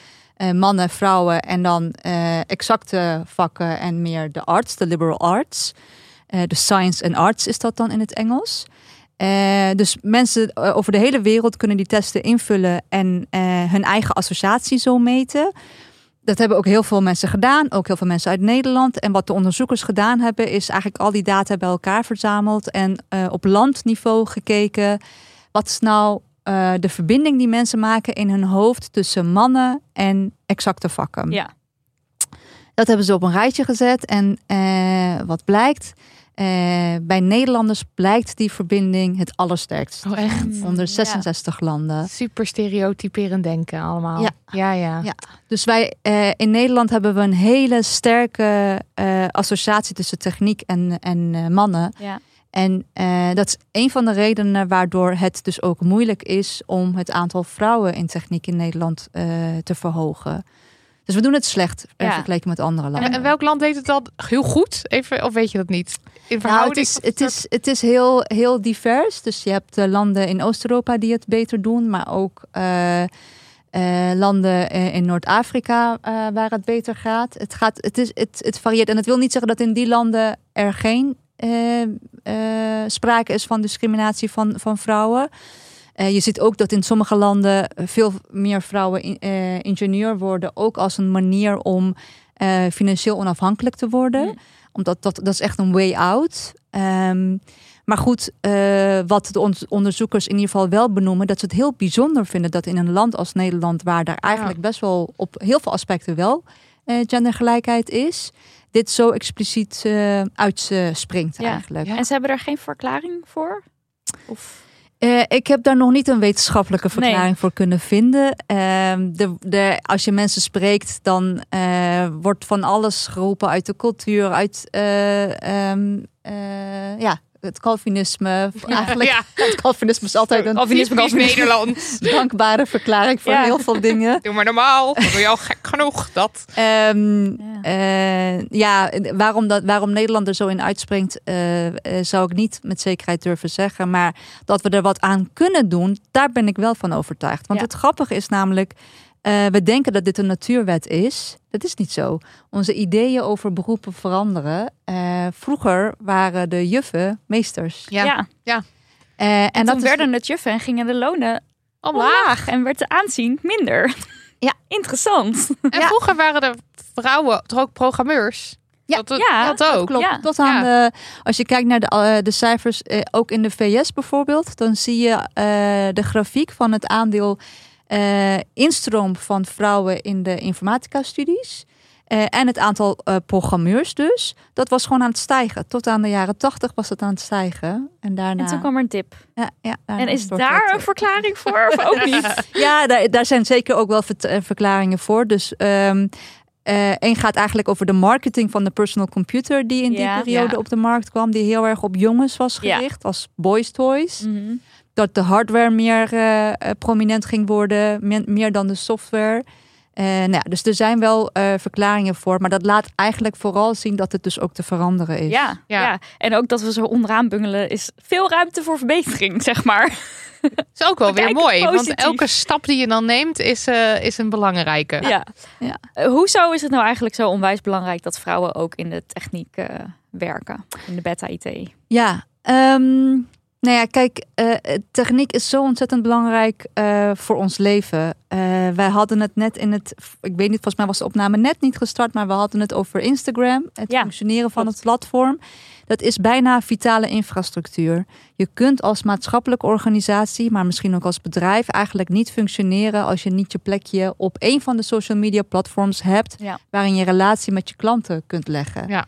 Uh, mannen, vrouwen en dan uh, exacte vakken en meer de arts, de liberal arts. De uh, science en arts is dat dan in het Engels. Uh, dus mensen uh, over de hele wereld kunnen die testen invullen en uh, hun eigen associatie zo meten. Dat hebben ook heel veel mensen gedaan, ook heel veel mensen uit Nederland. En wat de onderzoekers gedaan hebben, is eigenlijk al die data bij elkaar verzameld en uh, op landniveau gekeken. Wat is nou uh, de verbinding die mensen maken in hun hoofd tussen mannen en exacte vakken? Ja. Dat hebben ze op een rijtje gezet en uh, wat blijkt? Uh, bij Nederlanders blijkt die verbinding het allersterkst. Oh, echt? Onder zesenzestig ja. landen. Super stereotyperend denken allemaal. Ja, ja, ja. ja. Dus wij uh, in Nederland hebben we een hele sterke uh, associatie tussen techniek en, en uh, mannen. Ja. En uh, dat is een van de redenen waardoor het dus ook moeilijk is om het aantal vrouwen in techniek in Nederland uh, te verhogen. Dus we doen het slecht ja. vergeleken met andere landen. En welk land deed het dan heel goed? Even, of weet je dat niet? In verhouding, nou, het is, het is, het is heel, heel divers. Dus je hebt uh, landen in Oost-Europa die het beter doen. Maar ook uh, uh, landen uh, in Noord-Afrika uh, waar het beter gaat. Het, gaat het, is, het, het varieert. En dat wil niet zeggen dat in die landen er geen uh, uh, sprake is van discriminatie van, van vrouwen. Uh, je ziet ook dat in sommige landen veel meer vrouwen in, uh, ingenieur worden. Ook als een manier om uh, financieel onafhankelijk te worden. Mm. Omdat dat, dat is echt een way out. Um, maar goed, uh, wat de on- onderzoekers in ieder geval wel benoemen. Dat ze het heel bijzonder vinden dat in een land als Nederland. Waar daar eigenlijk ja. best wel op heel veel aspecten wel uh, gendergelijkheid is. Dit zo expliciet uh, uitspringt ja. eigenlijk. Ja. En ze hebben er geen verklaring voor? Of... Uh, ik heb daar nog niet een wetenschappelijke verklaring nee. voor kunnen vinden. Uh, de, de, als je mensen spreekt, dan uh, wordt van alles geroepen uit de cultuur, uit uh, um, uh, ja, het Calvinisme. Ja, eigenlijk, ja. Het Calvinisme is altijd een Calvinisme als Nederland. Dankbare verklaring voor ja. heel veel dingen. Doe maar normaal. Dat doe je al gek genoeg. Dat. Um, ja, uh, ja waarom, dat, waarom Nederland er zo in uitspringt, uh, uh, zou ik niet met zekerheid durven zeggen. Maar dat we er wat aan kunnen doen, daar ben ik wel van overtuigd. Want ja. het grappige is namelijk, uh, we denken dat dit een natuurwet is. Dat is niet zo. Onze ideeën over beroepen veranderen. Uh, vroeger waren de juffen meesters. Ja. ja. ja. Uh, en en dan werden de... het juffen en gingen de lonen omlaag. En werd de aanzien minder. Ja. Interessant. En ja. vroeger waren de vrouwen toch ook programmeurs? Ja, dat, ja, dat ook. Dat klopt. Ja. Tot aan ja. de, als je kijkt naar de, uh, de cijfers, uh, ook in de V S bijvoorbeeld. Dan zie je uh, de grafiek van het aandeel... Uh, instroom van vrouwen in de informatica-studies. Uh, en het aantal uh, programmeurs dus. Dat was gewoon aan het stijgen. Tot aan de jaren tachtig was dat aan het stijgen. En, daarna... en toen kwam er een dip. Ja, ja, en is daar het... een verklaring voor? Of ook niet? Ja, daar, daar zijn zeker ook wel ver- verklaringen voor. Dus um, uh, één gaat eigenlijk over de marketing van de personal computer... die in die ja, periode ja. op de markt kwam. Die heel erg op jongens was gericht. Ja. Als boys toys. Mm-hmm. Dat de hardware meer uh, prominent ging worden, meer, meer dan de software. Uh, nou ja, dus er zijn wel uh, verklaringen voor. Maar dat laat eigenlijk vooral zien dat het dus ook te veranderen is. Ja, ja. ja. En ook dat we zo onderaan bungelen is veel ruimte voor verbetering, zeg maar. Dat is ook wel we weer mooi. Positief. Want elke stap die je dan neemt is, uh, is een belangrijke. Ja. Ja. Ja. Uh, hoezo is het nou eigenlijk zo onwijs belangrijk dat vrouwen ook in de techniek uh, werken? In de beta I T? Ja, um... Nou ja, kijk, uh, techniek is zo ontzettend belangrijk uh, voor ons leven. Uh, wij hadden het net in het... Ik weet niet, volgens mij was de opname net niet gestart... maar we hadden het over Instagram. Het ja, functioneren van het platform. Dat is bijna vitale infrastructuur. Je kunt als maatschappelijke organisatie... maar misschien ook als bedrijf eigenlijk niet functioneren... als je niet je plekje op een van de social media platforms hebt... Ja. waarin je relatie met je klanten kunt leggen. Ja.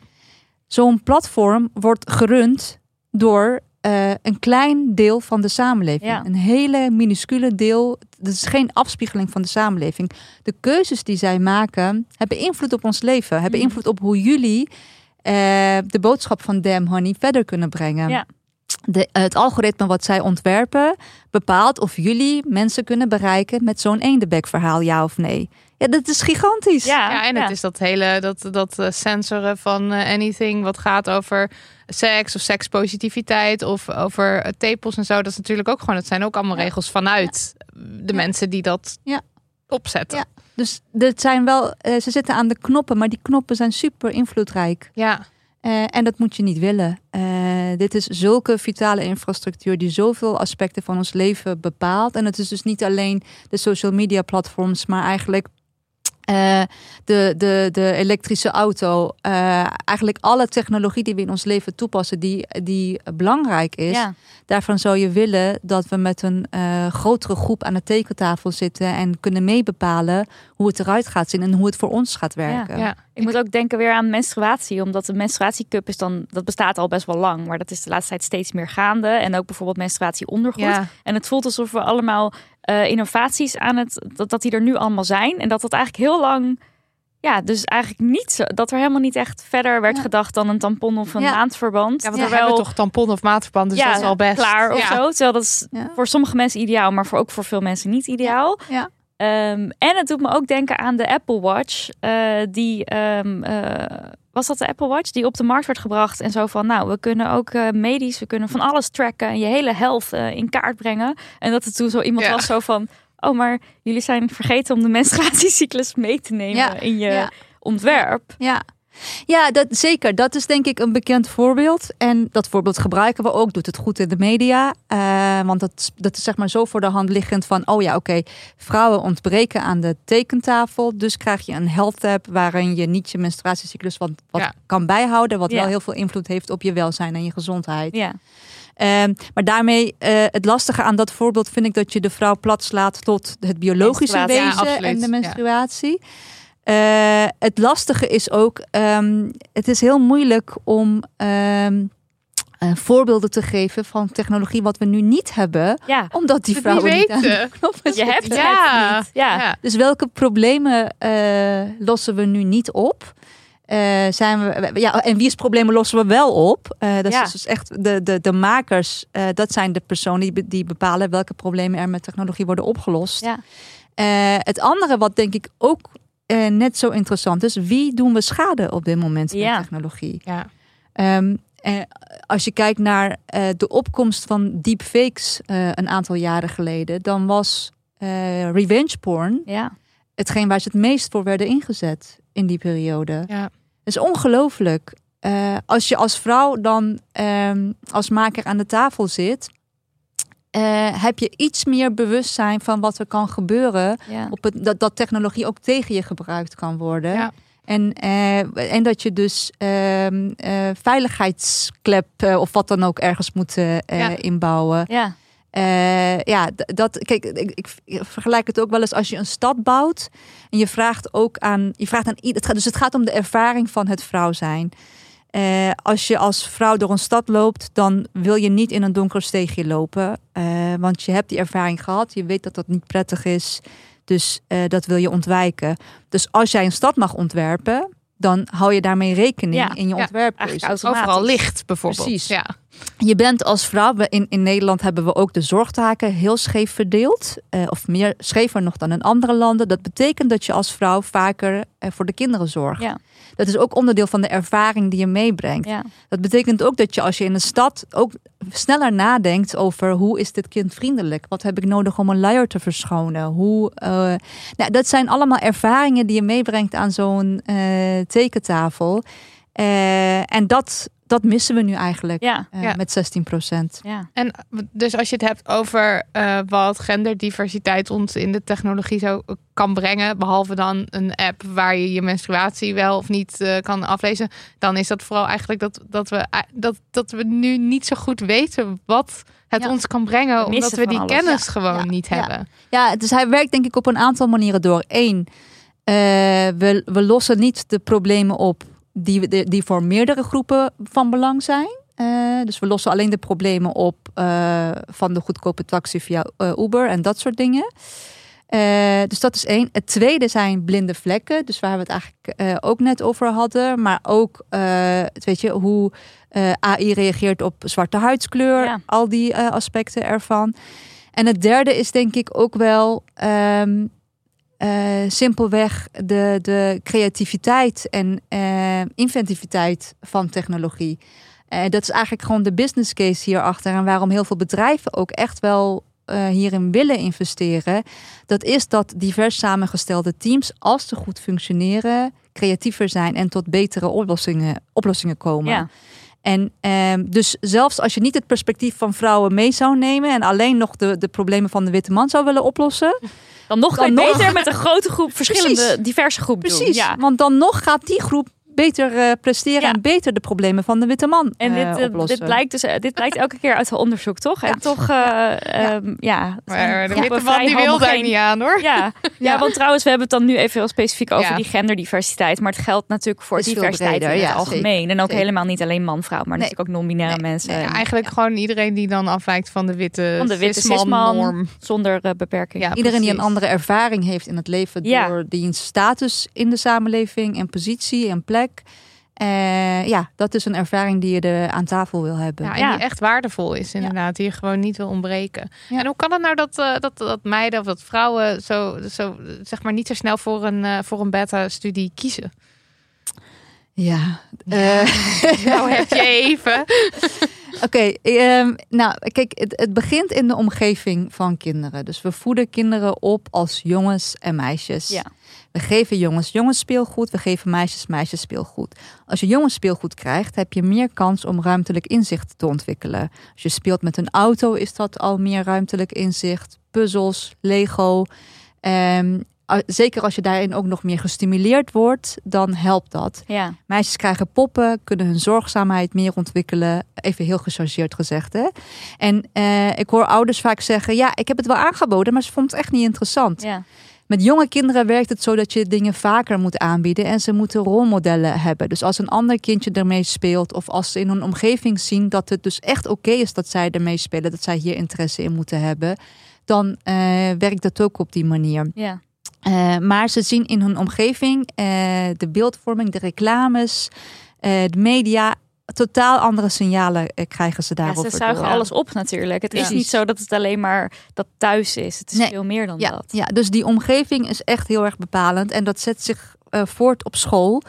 Zo'n platform wordt gerund door... Uh, een klein deel van de samenleving. Ja. Een hele minuscule deel. Dat is geen afspiegeling van de samenleving. De keuzes die zij maken... hebben invloed op ons leven. Mm. Hebben invloed op hoe jullie... Uh, de boodschap van Damn Honey verder kunnen brengen. Ja. De, het algoritme wat zij ontwerpen... bepaalt of jullie mensen kunnen bereiken... met zo'n eendebekverhaal, ja of nee. Ja, dat is gigantisch. Ja, ja en ja. het is dat hele... dat, dat censoren van uh, anything... wat gaat over... seks of sekspositiviteit of over tepels en zo. Dat is natuurlijk ook gewoon. Het zijn ook allemaal ja. regels vanuit ja. de ja. mensen die dat ja. opzetten. Ja. Dus dit zijn wel, uh, ze zitten aan de knoppen, maar die knoppen zijn super invloedrijk. Ja. Uh, en dat moet je niet willen. Uh, dit is zulke vitale infrastructuur die zoveel aspecten van ons leven bepaalt. En het is dus niet alleen de social media platforms, maar eigenlijk uh, de, de, de elektrische auto. Uh, eigenlijk alle technologie die we in ons leven toepassen, die, die belangrijk is. Ja. Daarvan zou je willen dat we met een uh, grotere groep aan de tekentafel zitten en kunnen meebepalen hoe het eruit gaat zien en hoe het voor ons gaat werken. Ja, ja. Ik moet ook denken weer aan menstruatie, omdat de menstruatiecup is dan, dat bestaat al best wel lang, maar dat is de laatste tijd steeds meer gaande. En ook bijvoorbeeld menstruatieondergoed. Ja. En het voelt alsof we allemaal uh, innovaties aan het, dat, dat die er nu allemaal zijn. En dat dat eigenlijk heel lang, ja, dus eigenlijk niet zo, dat er helemaal niet echt verder werd ja. gedacht dan een tampon of een ja. maandverband. Ja, want dan ja. hebben we toch tampon of maandverband, dus ja, dat is al best. Klaar of ja. zo. Terwijl dat is ja. voor sommige mensen ideaal, maar voor ook voor veel mensen niet ideaal. Ja. Ja. Um, en het doet me ook denken aan de Apple Watch. Uh, die um, uh, was dat de Apple Watch die op de markt werd gebracht en zo van, nou, we kunnen ook uh, medisch, we kunnen van alles tracken en je hele health uh, in kaart brengen. En dat er toen zo iemand ja. was zo van, oh, maar jullie zijn vergeten om de menstruatiecyclus mee te nemen ja. in je ja. ontwerp. Ja. Ja, dat, zeker. Dat is denk ik een bekend voorbeeld. En dat voorbeeld gebruiken we ook. Doet het goed in de media. Uh, want dat, dat is zeg maar zo voor de hand liggend van... oh ja, oké, okay, vrouwen ontbreken aan de tekentafel. Dus krijg je een health app waarin je niet je menstruatiecyclus wat, wat ja. kan bijhouden. Wat ja. wel heel veel invloed heeft op je welzijn en je gezondheid. Ja. Um, maar daarmee, uh, het lastige aan dat voorbeeld vind ik... dat je de vrouw plat slaat tot het biologische wezen ja, en de menstruatie... Ja. Uh, het lastige is ook, um, het is heel moeilijk om um, uh, voorbeelden te geven van technologie wat we nu niet hebben, ja. omdat die vrouwen die niet aan de knoppen zitten. Je hebt ja. het niet. Ja. Ja. Dus welke problemen uh, lossen we nu niet op? Uh, zijn we, ja, en wie's problemen lossen we wel op? Uh, dat ja. is dus echt de, de, de makers, uh, dat zijn de personen die, be, die bepalen welke problemen er met technologie worden opgelost. Ja. Uh, het andere wat denk ik ook Uh, net zo interessant. Dus wie doen we schade op dit moment met ja. technologie? Ja. Um, uh, als je kijkt naar uh, de opkomst van deepfakes uh, een aantal jaren geleden, dan was uh, revenge porn ja. hetgeen waar ze het meest voor werden ingezet in die periode. Ja. Dat is ongelooflijk. Uh, als je als vrouw dan um, als maker aan de tafel zit... Uh, heb je iets meer bewustzijn van wat er kan gebeuren. Ja. Op het, dat, dat technologie ook tegen je gebruikt kan worden. Ja. En, uh, en dat je dus uh, uh, veiligheidsklep uh, of wat dan ook ergens moet uh, ja. inbouwen. Ja. Uh, ja, dat, kijk, ik, ik vergelijk het ook wel eens als je een stad bouwt. En je vraagt ook aan... Je vraagt aan het gaat, dus het gaat om de ervaring van het vrouw zijn. Uh, als je als vrouw door een stad loopt, dan wil je niet in een donker steegje lopen. Uh, want je hebt die ervaring gehad. Je weet dat dat niet prettig is. Dus uh, dat wil je ontwijken. Dus als jij een stad mag ontwerpen, dan hou je daarmee rekening ja, in je ja, ontwerpkeuze. Overal licht bijvoorbeeld. Precies. Ja. Je bent als vrouw, in, in Nederland hebben we ook de zorgtaken heel scheef verdeeld. Uh, of meer schever nog dan in andere landen. Dat betekent dat je als vrouw vaker uh, voor de kinderen zorgt. Ja. Dat is ook onderdeel van de ervaring die je meebrengt. Ja. Dat betekent ook dat je als je in de stad ook sneller nadenkt over hoe is dit kind vriendelijk? Wat heb ik nodig om een luier te verschonen? Hoe, uh, nou, dat zijn allemaal ervaringen die je meebrengt aan zo'n uh, tekentafel. Uh, en dat... Dat missen we nu eigenlijk ja, uh, ja. met zestien procent. Ja. En dus als je het hebt over uh, wat genderdiversiteit ons in de technologie zo kan brengen, behalve dan een app waar je je menstruatie wel of niet uh, kan aflezen, dan is dat vooral eigenlijk dat, dat, we, uh, dat, dat we nu niet zo goed weten wat het ja. ons kan brengen, we omdat we die alles. kennis ja. gewoon ja. niet ja. hebben. Ja, dus hij werkt denk ik op een aantal manieren door. Eén, uh, we, we lossen niet de problemen op Die, die voor meerdere groepen van belang zijn. Uh, dus we lossen alleen de problemen op uh, van de goedkope taxi via uh, Uber en dat soort dingen. Uh, dus dat is één. Het tweede zijn blinde vlekken. Dus waar we het eigenlijk uh, ook net over hadden. Maar ook uh, weet je, hoe uh, A I reageert op zwarte huidskleur. Ja. Al die uh, aspecten ervan. En het derde is denk ik ook wel... Um, Uh, simpelweg de, de creativiteit en uh, inventiviteit van technologie. Uh, dat is eigenlijk gewoon de business case hierachter en waarom heel veel bedrijven ook echt wel uh, hierin willen investeren, dat is dat divers samengestelde teams, als ze goed functioneren, creatiever zijn en tot betere oplossingen, oplossingen komen. Ja. En eh, dus zelfs als je niet het perspectief van vrouwen mee zou nemen en alleen nog de, de problemen van de witte man zou willen oplossen, dan nog dan nog... beter met een grote groep verschillende, precies, diverse groepen doen. Precies, ja. Want dan nog gaat die groep beter uh, presteren, ja, en beter de problemen van de witte man en dit, uh, oplossen. Dit blijkt, dus, uh, dit blijkt elke keer uit het onderzoek, toch? Ja. En toch, uh, ja. Um, ja. Maar de witte man die wil daar niet aan, hoor. Ja. Ja. Ja, want trouwens, we hebben het dan nu even heel specifiek over, ja, die genderdiversiteit, maar het geldt natuurlijk voor diversiteit breder, in het, ja, algemeen. Zeker, en ook zeker. Helemaal niet alleen man-vrouw, maar nee, natuurlijk ook non-binaire nee, mensen. Nee, ja, eigenlijk, ja, gewoon iedereen die dan afwijkt van de witte, van de witte cis-man-norm. Zonder uh, beperking. Ja, ja, iedereen die een andere ervaring heeft in het leven, ja, door diens status in de samenleving en positie en plek. Uh, ja, dat is een ervaring die je er aan tafel wil hebben. Ja, en die, ja, echt waardevol is, inderdaad. Ja. Die je gewoon niet wil ontbreken. Ja. En hoe kan het nou dat, uh, dat, dat meiden of dat vrouwen zo, zo zeg maar niet zo snel voor een, uh, voor een beta-studie kiezen? Ja. Uh. Nou heb je even. Oké, okay, um, nou kijk, het, het begint in de omgeving van kinderen. Dus we voeden kinderen op als jongens en meisjes. Ja. We geven jongens jongens speelgoed, we geven meisjes meisjes speelgoed. Als je jongens speelgoed krijgt, heb je meer kans om ruimtelijk inzicht te ontwikkelen. Als je speelt met een auto, is dat al meer ruimtelijk inzicht. Puzzels, Lego. Um, zeker als je daarin ook nog meer gestimuleerd wordt, dan helpt dat. Ja. Meisjes krijgen poppen, kunnen hun zorgzaamheid meer ontwikkelen. Even heel gechargeerd gezegd, hè. En uh, ik hoor ouders vaak zeggen, ja, ik heb het wel aangeboden, maar ze vond het echt niet interessant. Ja. Met jonge kinderen werkt het zo dat je dingen vaker moet aanbieden en ze moeten rolmodellen hebben. Dus als een ander kindje ermee speelt of als ze in hun omgeving zien dat het dus echt oké is dat zij ermee spelen, dat zij hier interesse in moeten hebben, dan uh, werkt dat ook op die manier. Ja. Uh, maar ze zien in hun omgeving uh, de beeldvorming, de reclames, uh, de media, totaal andere signalen krijgen ze daarover. Ja, ze zuigen door alles op natuurlijk. Het, ja, is niet zo dat het alleen maar dat thuis is. Het is, nee, veel meer dan, ja, dat. Ja, dus die omgeving is echt heel erg bepalend. En dat zet zich uh, voort op school.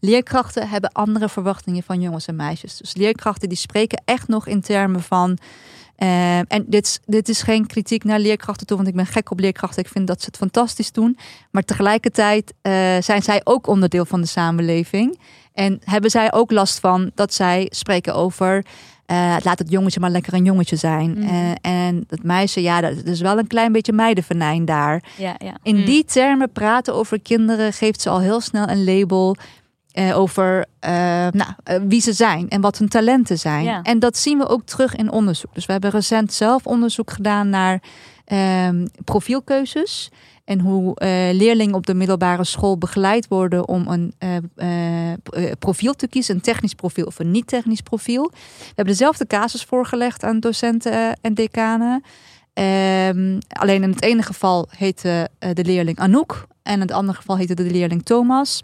Leerkrachten hebben andere verwachtingen van jongens en meisjes. Dus leerkrachten die spreken echt nog in termen van... Uh, en dit, dit is geen kritiek naar leerkrachten toe, want ik ben gek op leerkrachten. Ik vind dat ze het fantastisch doen. Maar tegelijkertijd uh, zijn zij ook onderdeel van de samenleving. En hebben zij ook last van dat zij spreken over... Uh, laat het jongetje maar lekker een jongetje zijn. Mm. Uh, en dat meisje, ja, dat is wel een klein beetje meidenvenijn daar. Ja, ja. In mm. die termen praten over kinderen geeft ze al heel snel een label... Uh, over uh, nou, uh, wie ze zijn en wat hun talenten zijn. Ja. En dat zien we ook terug in onderzoek. Dus we hebben recent zelf onderzoek gedaan naar uh, profielkeuzes... en hoe uh, leerlingen op de middelbare school begeleid worden... om een uh, uh, profiel te kiezen, een technisch profiel of een niet-technisch profiel. We hebben dezelfde casus voorgelegd aan docenten en decanen. Um, alleen in het ene geval heette de leerling Anouk... en in het andere geval heette de leerling Thomas...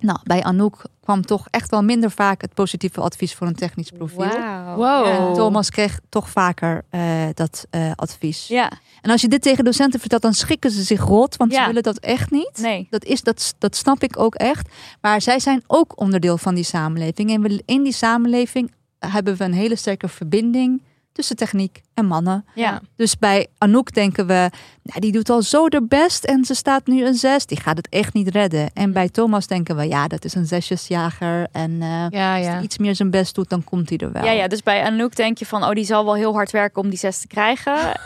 Nou, bij Anouk kwam toch echt wel minder vaak het positieve advies voor een technisch profiel. Wow. Wow. Ja. Thomas kreeg toch vaker uh, dat uh, advies. Ja. En als je dit tegen docenten vertelt, dan schrikken ze zich rot. Want, ja, ze willen dat echt niet. Nee. Dat, is, dat, dat snap ik ook echt. Maar zij zijn ook onderdeel van die samenleving. En we, in die samenleving hebben we een hele sterke verbinding... tussen techniek en mannen. Ja. Dus bij Anouk denken we... Nou, die doet al zo haar best en ze staat nu een zes. Die gaat het echt niet redden. En bij Thomas denken we... ja, dat is een zesjesjager. En uh, ja, ja. als hij iets meer zijn best doet, dan komt hij er wel. Ja, ja, dus bij Anouk denk je van... oh, die zal wel heel hard werken om die zes te krijgen.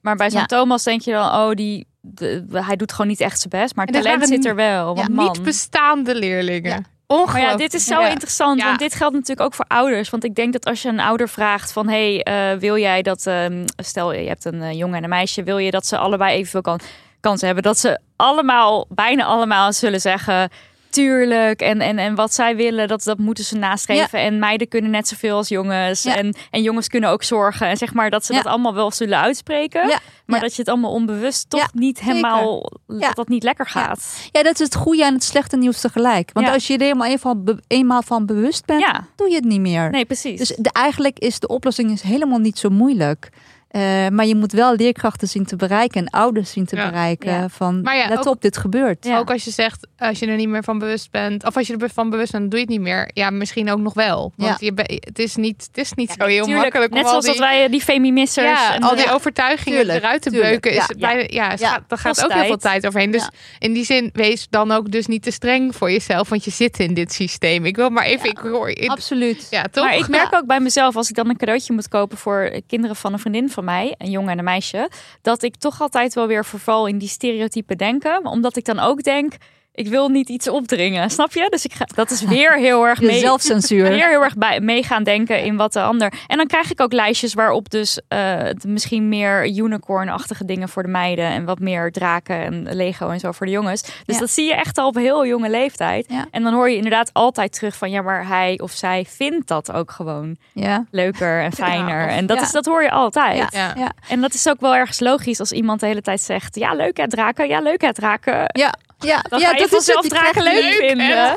Maar bij zo'n, ja, Thomas denk je dan... oh, die... De, hij doet gewoon niet echt zijn best. Maar talent waren, zit er wel. Want, ja, man. Niet bestaande leerlingen. Ja. Maar ja, dit is zo, ja, interessant, ja, want dit geldt natuurlijk ook voor ouders. Want ik denk dat als je een ouder vraagt van... hé, hey, uh, wil jij dat... Uh, stel, je hebt een uh, jongen en een meisje... wil je dat ze allebei evenveel kan, kansen hebben? Dat ze allemaal, bijna allemaal zullen zeggen... tuurlijk, en, en, en wat zij willen, dat, dat moeten ze nastreven. Ja. En meiden kunnen net zoveel als jongens. Ja. En, en jongens kunnen ook zorgen. En zeg maar dat ze, ja, dat allemaal wel zullen uitspreken. Ja. Maar, ja, dat je het allemaal onbewust toch, ja, niet helemaal... Ja. dat dat niet lekker gaat. Ja. Ja, dat is het goede en het slechte nieuws tegelijk. Want, ja, als je er helemaal eenmaal, be, eenmaal van bewust bent, ja, doe je het niet meer. Nee, precies. Dus de, eigenlijk is de oplossing is helemaal niet zo moeilijk. Uh, maar je moet wel leerkrachten zien te bereiken en ouders zien te ja. bereiken. Ja. Van, maar ja, let ook, op, dit gebeurt. Ja. Ook als je zegt, als je er niet meer van bewust bent... of als je er van bewust bent, doe je het niet meer. Ja, misschien ook nog wel. Want ja. je be, het is niet, het is niet ja, zo heel tuurlijk, makkelijk. Net om zoals al die, dat wij die feministers... Ja, en al die ja. overtuigingen tuurlijk, eruit te tuurlijk, beuken. Ja, ja, ja, ja, ja, daar gaat ook tijd. heel veel tijd overheen. Dus ja. in die zin, wees dan ook dus niet te streng voor jezelf. Want je zit in dit systeem. Ik wil maar even... Ja, ik hoor, ik, absoluut. Ja, toch? Maar ik merk ja. ook bij mezelf, als ik dan een cadeautje moet kopen... voor kinderen van een vriendin van mij, een jongen en een meisje, dat ik toch altijd wel weer verval in die stereotypen denken, omdat ik dan ook denk, ik wil niet iets opdringen, snap je? Dus ik ga, dat is weer heel erg mee, zelfcensuur, weer heel erg bij, mee gaan denken in wat de ander. En dan krijg ik ook lijstjes waarop dus uh, misschien meer unicorn-achtige dingen voor de meiden en wat meer draken en Lego en zo voor de jongens. Dus ja. dat zie je echt al op heel jonge leeftijd. Ja. En dan hoor je inderdaad altijd terug van ja, maar hij of zij vindt dat ook gewoon ja. leuker en fijner. Ja, of, en dat, ja. is, dat hoor je altijd. Ja. Ja. Ja. En dat is ook wel ergens logisch als iemand de hele tijd zegt ja, leuk hè draken, ja, leuk hè draken. Ja. Ja, dan ja, ga je dat vanzelf draken leuk, leuk vinden. Ja,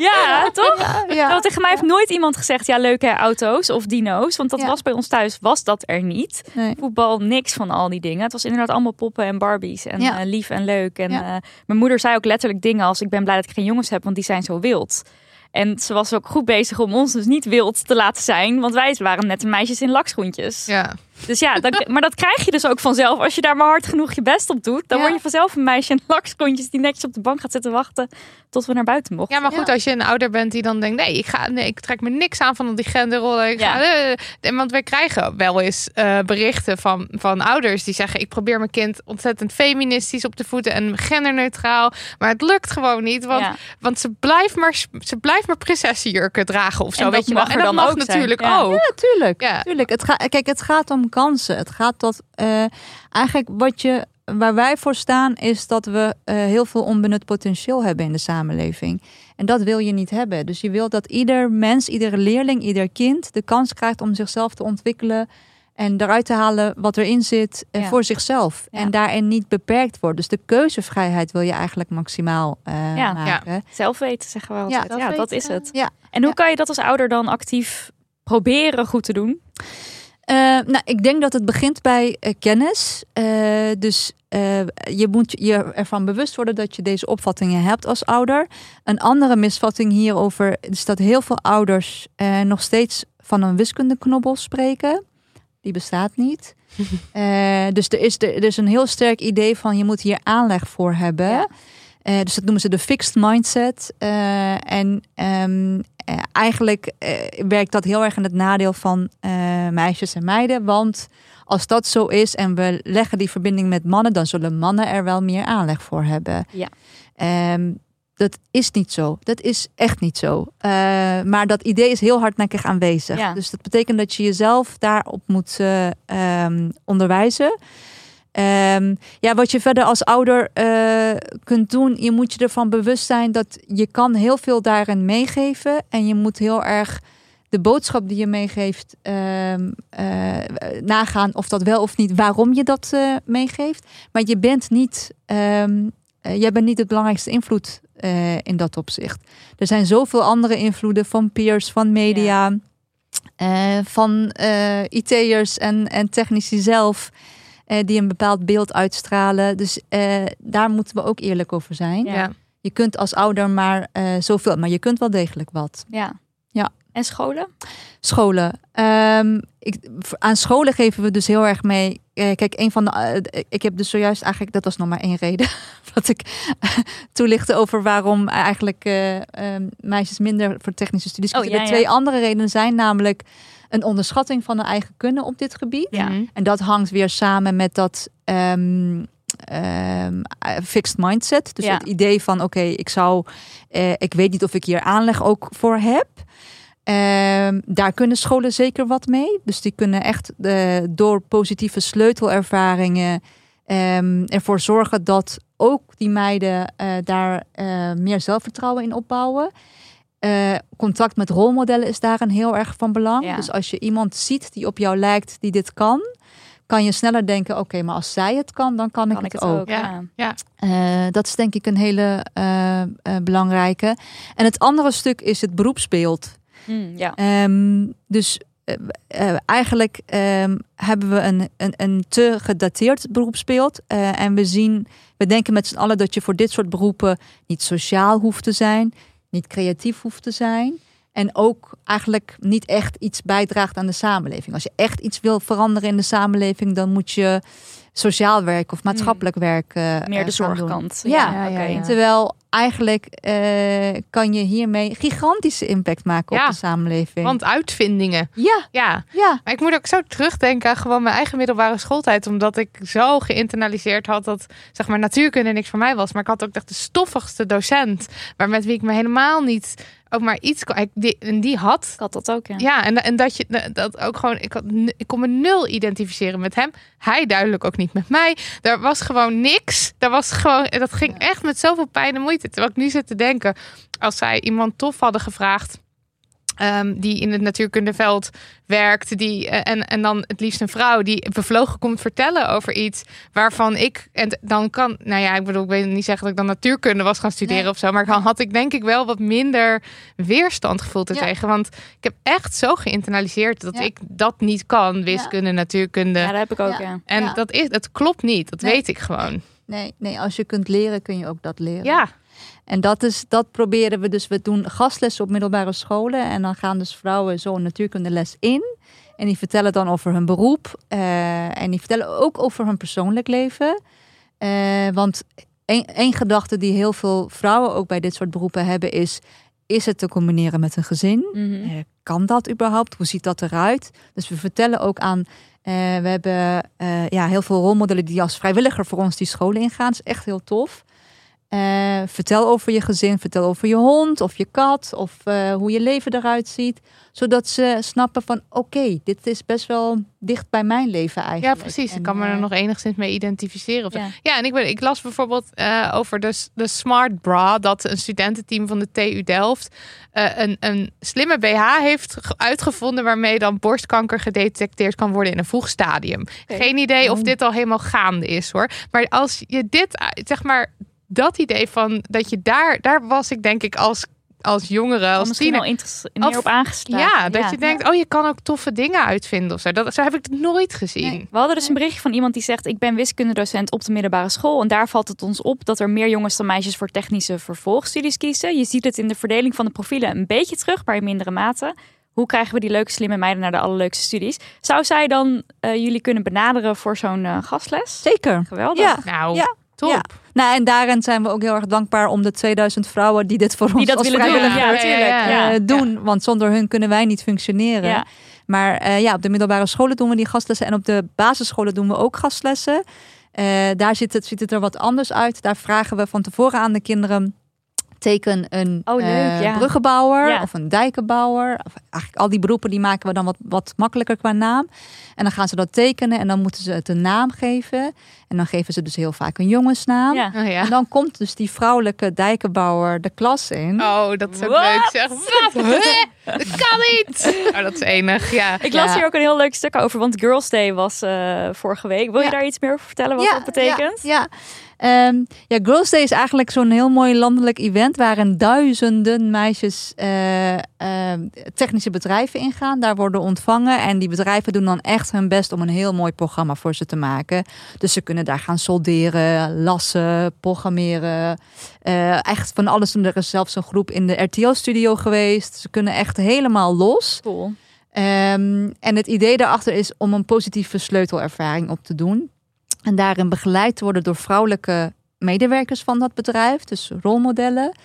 ja, toch? Ja, ja. Nou, tegen mij heeft nooit iemand gezegd, ja, leuke auto's of dino's. Want dat ja. was bij ons thuis, was dat er niet. Nee. Voetbal, niks van al die dingen. Het was inderdaad allemaal poppen en Barbies. En ja. uh, lief en leuk. En ja. uh, mijn moeder zei ook letterlijk dingen als, ik ben blij dat ik geen jongens heb, want die zijn zo wild. En ze was ook goed bezig om ons dus niet wild te laten zijn. Want wij waren net de meisjes in lakschoentjes. Ja. Dus ja, dat, maar dat krijg je dus ook vanzelf. Als je daar maar hard genoeg je best op doet... dan ja. word je vanzelf een meisje in lakskontjes... die netjes op de bank gaat zitten wachten... tot we naar buiten mochten. Ja, maar goed, ja. als je een ouder bent die dan denkt... nee, ik, ga, nee, ik trek me niks aan van die genderrollen. Ik ja. ga, uh, want we krijgen wel eens uh, berichten van, van ouders... die zeggen, ik probeer mijn kind ontzettend feministisch op te voeden... en genderneutraal, maar het lukt gewoon niet. Want, ja. want ze blijft maar, ze blijft maar prinsessenjurken dragen of zo. En dat, weet je mag, en dat dan mag ook natuurlijk zijn. ook. Ja, ja tuurlijk. Ja. tuurlijk. Het ga, kijk, het gaat om kansen. Het gaat dat uh, eigenlijk wat je, waar wij voor staan is dat we uh, heel veel onbenut potentieel hebben in de samenleving. En dat wil je niet hebben. Dus je wilt dat ieder mens, iedere leerling, ieder kind de kans krijgt om zichzelf te ontwikkelen en eruit te halen wat erin zit uh, ja. voor zichzelf. Ja. En daarin niet beperkt wordt. Dus de keuzevrijheid wil je eigenlijk maximaal uh, ja. maken. Ja. Zelf weten, zeggen we altijd. Ja, ja, dat is het. Ja. En hoe ja. kan je dat als ouder dan actief proberen goed te doen? Uh, nou, ik denk dat het begint bij uh, kennis. Uh, dus uh, je moet je ervan bewust worden dat je deze opvattingen hebt als ouder. Een andere misvatting hierover is dat heel veel ouders uh, nog steeds van een wiskundeknobbel spreken. Die bestaat niet. uh, dus er is, er is een heel sterk idee van je moet hier aanleg voor hebben. Ja. Uh, dus dat noemen ze de fixed mindset. Uh, en um, Uh, eigenlijk uh, werkt dat heel erg in het nadeel van uh, meisjes en meiden. Want als dat zo is en we leggen die verbinding met mannen... dan zullen mannen er wel meer aanleg voor hebben. Ja. Um, dat is niet zo. Dat is echt niet zo. Uh, maar dat idee is heel hardnekkig aanwezig. Ja. Dus dat betekent dat je jezelf daarop moet uh, um, onderwijzen... Um, ja, wat je verder als ouder uh, kunt doen, je moet je ervan bewust zijn dat je kan heel veel daarin meegeven en je moet heel erg de boodschap die je meegeeft um, uh, nagaan of dat wel of niet, waarom je dat uh, meegeeft. Maar je bent niet, um, uh, jij bent niet het belangrijkste invloed uh, in dat opzicht. Er zijn zoveel andere invloeden van peers, van media, ja. uh, van uh, I T'ers en, en technici zelf. Die een bepaald beeld uitstralen. Dus uh, daar moeten we ook eerlijk over zijn. Ja. Je kunt als ouder maar uh, zoveel, maar je kunt wel degelijk wat. Ja. Ja. En scholen? Scholen. Um, ik, aan scholen geven we dus heel erg mee. Uh, kijk, een van de. Uh, ik heb dus zojuist eigenlijk. Dat was nog maar één reden. Wat ik toelichtte over waarom eigenlijk uh, um, meisjes minder voor technische studies kiezen. Oh, ja, ja. Twee andere redenen zijn namelijk. Een onderschatting van de eigen kunnen op dit gebied. Ja. En dat hangt weer samen met dat um, um, fixed mindset. Dus ja. het idee van, oké, okay, ik zou... Uh, ik weet niet of ik hier aanleg ook voor heb. Um, daar kunnen scholen zeker wat mee. Dus die kunnen echt uh, door positieve sleutelervaringen... Um, ervoor zorgen dat ook die meiden uh, daar uh, meer zelfvertrouwen in opbouwen... Uh, contact met rolmodellen is daarin heel erg van belang. Ja. Dus als je iemand ziet die op jou lijkt, die dit kan, kan je sneller denken, oké, okay, maar als zij het kan, dan kan, kan ik, ik het ook. ook. Ja. Ja. Uh, dat is denk ik een hele uh, uh, belangrijke. En het andere stuk is het beroepsbeeld. Mm, ja. um, dus Uh, uh, eigenlijk um, hebben we een, een, een te gedateerd beroepsbeeld. Uh, en we zien, we denken met z'n allen dat je voor dit soort beroepen niet sociaal hoeft te zijn, niet creatief hoeft te zijn. En ook eigenlijk niet echt iets bijdraagt aan de samenleving. Als je echt iets wil veranderen in de samenleving, dan moet je sociaal werk of maatschappelijk hmm. werk uh, meer de zorgkant. Ja, ja, ja, okay. ja, ja. Terwijl eigenlijk uh, kan je hiermee gigantische impact maken ja, op de samenleving. Want uitvindingen. Ja. ja, ja. Maar ik moet ook zo terugdenken aan gewoon mijn eigen middelbare schooltijd, omdat ik zo geïnternaliseerd had dat zeg maar natuurkunde niks voor mij was. Maar ik had ook echt de stoffigste docent, maar met wie ik me helemaal niet ook maar iets kon. Die, en die had. Ik had dat ook. Ja, ja en, en dat je dat ook gewoon. Ik, had, ik kon me nul identificeren met hem. Hij duidelijk ook niet met mij. Daar was gewoon niks. Daar was gewoon. Dat ging ja. echt met zoveel pijn en moeite. Terwijl ik nu zit te denken, als zij iemand tof hadden gevraagd. Um, die in het natuurkundeveld werkt. Die, uh, en, en dan het liefst een vrouw die bevlogen komt vertellen over iets waarvan ik... En dan kan... Nou ja, ik bedoel, ik wil niet zeggen dat ik dan natuurkunde was gaan studeren nee. of zo. Maar dan had ik denk ik wel wat minder weerstand gevoeld er ja. tegen. Want ik heb echt zo geïnternaliseerd dat ja. ik dat niet kan. Wiskunde, ja. natuurkunde. Ja, dat heb ik ook, ja. ja. En ja. dat is, het klopt niet. Dat nee. weet ik gewoon. Nee, nee, als je kunt leren, kun je ook dat leren. Ja. En dat, is, dat proberen we dus. We doen gastlessen op middelbare scholen. En dan gaan dus vrouwen zo'n natuurkundeles in. En die vertellen dan over hun beroep. Uh, en die vertellen ook over hun persoonlijk leven. Uh, want één gedachte die heel veel vrouwen ook bij dit soort beroepen hebben is... Is het te combineren met een gezin? Mm-hmm. Uh, kan dat überhaupt? Hoe ziet dat eruit? Dus we vertellen ook aan... Uh, we hebben uh, ja, heel veel rolmodellen die als vrijwilliger voor ons die scholen ingaan. Dat is echt heel tof. Uh, vertel over je gezin, vertel over je hond of je kat of uh, hoe je leven eruit ziet. Zodat ze snappen van oké, okay, dit is best wel dicht bij mijn leven eigenlijk. Ja, precies. En, ik kan me er uh, nog enigszins mee identificeren. Ja, ja en ik, ben, ik las bijvoorbeeld uh, over de, de Smart Bra, dat een studententeam van de T U Delft uh, een, een slimme B H heeft uitgevonden waarmee dan borstkanker gedetecteerd kan worden in een vroeg stadium. Okay. Geen idee of dit al helemaal gaande is hoor. Maar als je dit, zeg maar... Dat idee van dat je daar, daar was ik denk ik als, als jongere, als misschien tiener, al interesse, meer of, op aangeslagen. Ja, dat ja, je denkt, ja. oh je kan ook toffe dingen uitvinden of zo. Dat, zo heb ik het nooit gezien. Nee. We hadden dus een berichtje van iemand die zegt, ik ben wiskundedocent op de middelbare school. En daar valt het ons op dat er meer jongens dan meisjes voor technische vervolgstudies kiezen. Je ziet het in de verdeling van de profielen een beetje terug, maar in mindere mate. Hoe krijgen we die leuke slimme meiden naar de allerleukste studies? Zou zij dan uh, jullie kunnen benaderen voor zo'n uh, gastles? Zeker. Geweldig. Ja. Nou, ja. top. Ja. Nou, en daarin zijn we ook heel erg dankbaar om de tweeduizend vrouwen die dit voor die ons dat als vrijwilligers doen. Ja, natuurlijk. Ja, ja, ja. doen. Ja. Want zonder hun kunnen wij niet functioneren. Ja. Maar uh, ja, op de middelbare scholen doen we die gastlessen. En op de basisscholen doen we ook gastlessen. Uh, daar ziet het, ziet het er wat anders uit. Daar vragen we van tevoren aan de kinderen... teken een oh, leuk, uh, ja. bruggenbouwer ja. of een dijkenbouwer. Of eigenlijk al die beroepen die maken we dan wat, wat makkelijker qua naam. En dan gaan ze dat tekenen en dan moeten ze het een naam geven. En dan geven ze dus heel vaak een jongensnaam. Ja. Oh, ja. En dan komt dus die vrouwelijke dijkenbouwer de klas in. Oh, dat is ook What? leuk. Zeg, wat? Dat kan niet! Oh, dat is enig, ja. Ik las ja. hier ook een heel leuk stuk over, want Girls' Day was uh, vorige week. Wil ja. je daar iets meer over vertellen wat ja, dat betekent? Ja, ja. Um, ja, Girls' Day is eigenlijk zo'n heel mooi landelijk event... waarin duizenden meisjes uh, uh, technische bedrijven ingaan. Daar worden ontvangen. En die bedrijven doen dan echt hun best om een heel mooi programma voor ze te maken. Dus ze kunnen daar gaan solderen, lassen, programmeren. Uh, echt van alles. Er is zelfs een groep in de R T O-studio geweest. Ze kunnen echt helemaal los. Cool. Um, en het idee daarachter is om een positieve sleutelervaring op te doen. En daarin begeleid worden door vrouwelijke medewerkers van dat bedrijf. Dus rolmodellen.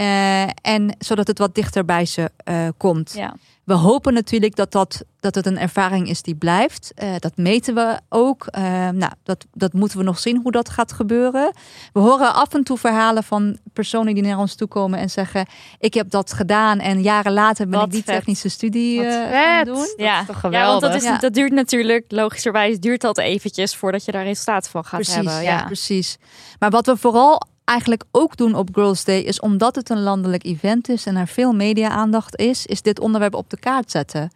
Uh, en zodat het wat dichter bij ze uh, komt. Ja. We hopen natuurlijk dat, dat, dat het een ervaring is die blijft. Uh, dat meten we ook. Uh, nou, dat, dat moeten we nog zien hoe dat gaat gebeuren. We horen af en toe verhalen van personen die naar ons toe komen en zeggen... ik heb dat gedaan en jaren later ben wat ik die vet. technische studie uh, gaan doen. Dat ja. is toch geweldig? Ja, want dat, is, ja. dat duurt natuurlijk, logischerwijs duurt dat eventjes... voordat je daar resultaat van gaat precies, hebben. Ja. ja, precies. Maar wat we vooral... eigenlijk ook doen op Girls' Day is omdat het een landelijk event is en er veel media-aandacht is, is dit onderwerp op de kaart zetten.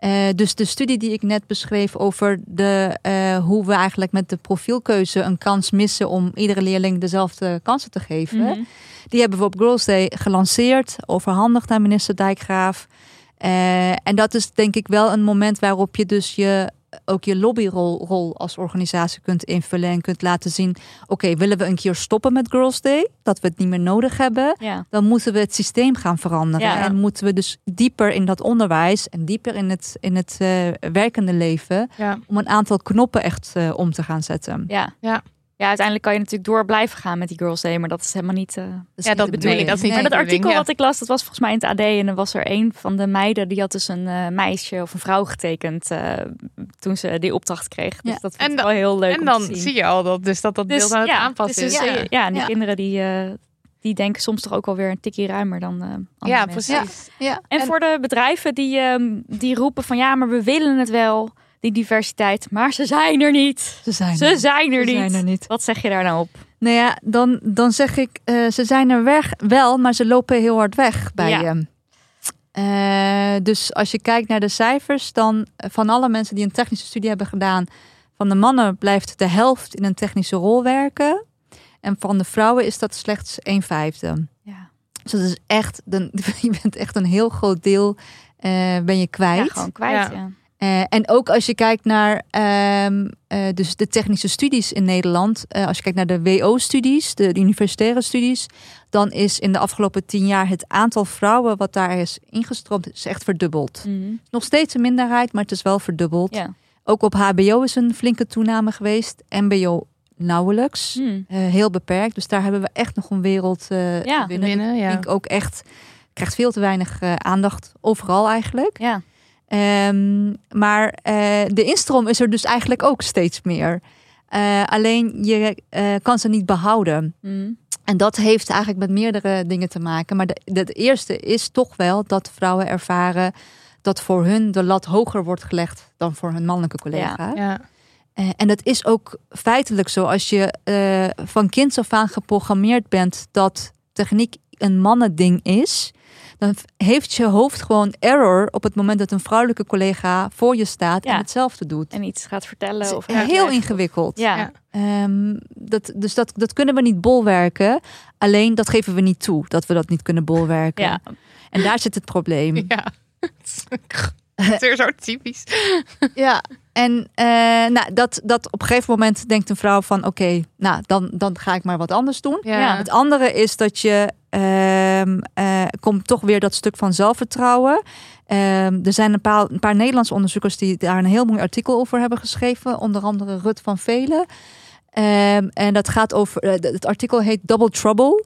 Uh, dus de studie die ik net beschreef over de, uh, hoe we eigenlijk met de profielkeuze een kans missen om iedere leerling dezelfde kansen te geven, mm-hmm. die hebben we op Girls' Day gelanceerd, overhandigd aan minister Dijkgraaf. Uh, en dat is denk ik wel een moment waarop je dus je ook je lobbyrol rol als organisatie kunt invullen en kunt laten zien, oké, willen we een keer stoppen met Girls' Day? Dat we het niet meer nodig hebben. Ja. Dan moeten we het systeem gaan veranderen. Ja, ja. En moeten we dus dieper in dat onderwijs en dieper in het, in het uh, werkende leven, ja, om een aantal knoppen echt uh, om te gaan zetten. Ja, ja. Ja, uiteindelijk kan je natuurlijk door blijven gaan met die Girls' Day, maar dat is helemaal niet, uh, dat ja, niet dat de bedoeling. Dat is niet maar dat artikel ja. wat ik las, dat was volgens mij in het A D. En er was er een van de meiden, die had dus een uh, meisje of een vrouw getekend uh, toen ze die opdracht kreeg. Dus ja. dat vond en ik wel heel leuk En dan te zien. zie je al dat dus dat, dat dus, beeld aan het ja, aanpassen dus is. Dus, ja. ja, en die ja. kinderen die, uh, die denken soms toch ook wel weer een tikje ruimer dan uh, andere ja, mensen. Precies. Ja. Ja. En, en voor de bedrijven die, um, die roepen van ja, maar we willen het wel, die diversiteit, maar ze zijn er niet. Ze zijn er, ze zijn er, ze niet. Zijn er niet. Wat zeg je daar nou op? Nou ja, dan, dan zeg ik, uh, ze zijn er weg, wel, maar ze lopen heel hard weg bij ja. je. Uh, dus als je kijkt naar de cijfers, dan van alle mensen die een technische studie hebben gedaan, van de mannen blijft de helft in een technische rol werken. En van de vrouwen is dat slechts een vijfde. Ja. Dus dat is echt, een, je bent echt een heel groot deel, uh, ben je kwijt. Ja, gewoon kwijt, ja. ja. Uh, en ook als je kijkt naar uh, uh, dus de technische studies in Nederland. Uh, als je kijkt naar de W O-studies, de, de universitaire studies. Dan is in de afgelopen tien jaar het aantal vrouwen wat daar is ingestroomd, is echt verdubbeld. Mm-hmm. Nog steeds een minderheid, maar het is wel verdubbeld. Ja. Ook op H B O is een flinke toename geweest. M B O nauwelijks. Mm. Uh, heel beperkt. Dus daar hebben we echt nog een wereld uh, ja, te winnen. winnen ja. Ik denk ook echt, krijgt veel te weinig uh, aandacht overal eigenlijk. Ja. Um, maar uh, de instroom is er dus eigenlijk ook steeds meer. Uh, alleen je uh, kan ze niet behouden. Mm. En dat heeft eigenlijk met meerdere dingen te maken. Maar het eerste is toch wel dat vrouwen ervaren dat voor hun de lat hoger wordt gelegd dan voor hun mannelijke collega. Ja, ja. Uh, en dat is ook feitelijk zo. Als je uh, van kinds af aan geprogrammeerd bent dat techniek een mannending is, dan heeft je hoofd gewoon error op het moment dat een vrouwelijke collega voor je staat ja. en hetzelfde doet. En iets gaat vertellen. Of heel ingewikkeld. Ja. Um, dat, dus dat, dat kunnen we niet bolwerken. Alleen dat geven we niet toe, dat we dat niet kunnen bolwerken. Ja. En daar zit het probleem. Ja. Het is weer zo typisch. Ja, en uh, nou, dat, dat op een gegeven moment denkt een vrouw van oké, okay, nou dan, dan ga ik maar wat anders doen. Ja. Het andere is dat je Um, uh, komt toch weer dat stuk van zelfvertrouwen. Um, er zijn een paar, een paar Nederlandse onderzoekers die daar een heel mooi artikel over hebben geschreven. Onder andere Ruth van Veelen. Um, en dat gaat over, uh, het artikel heet Double Trouble.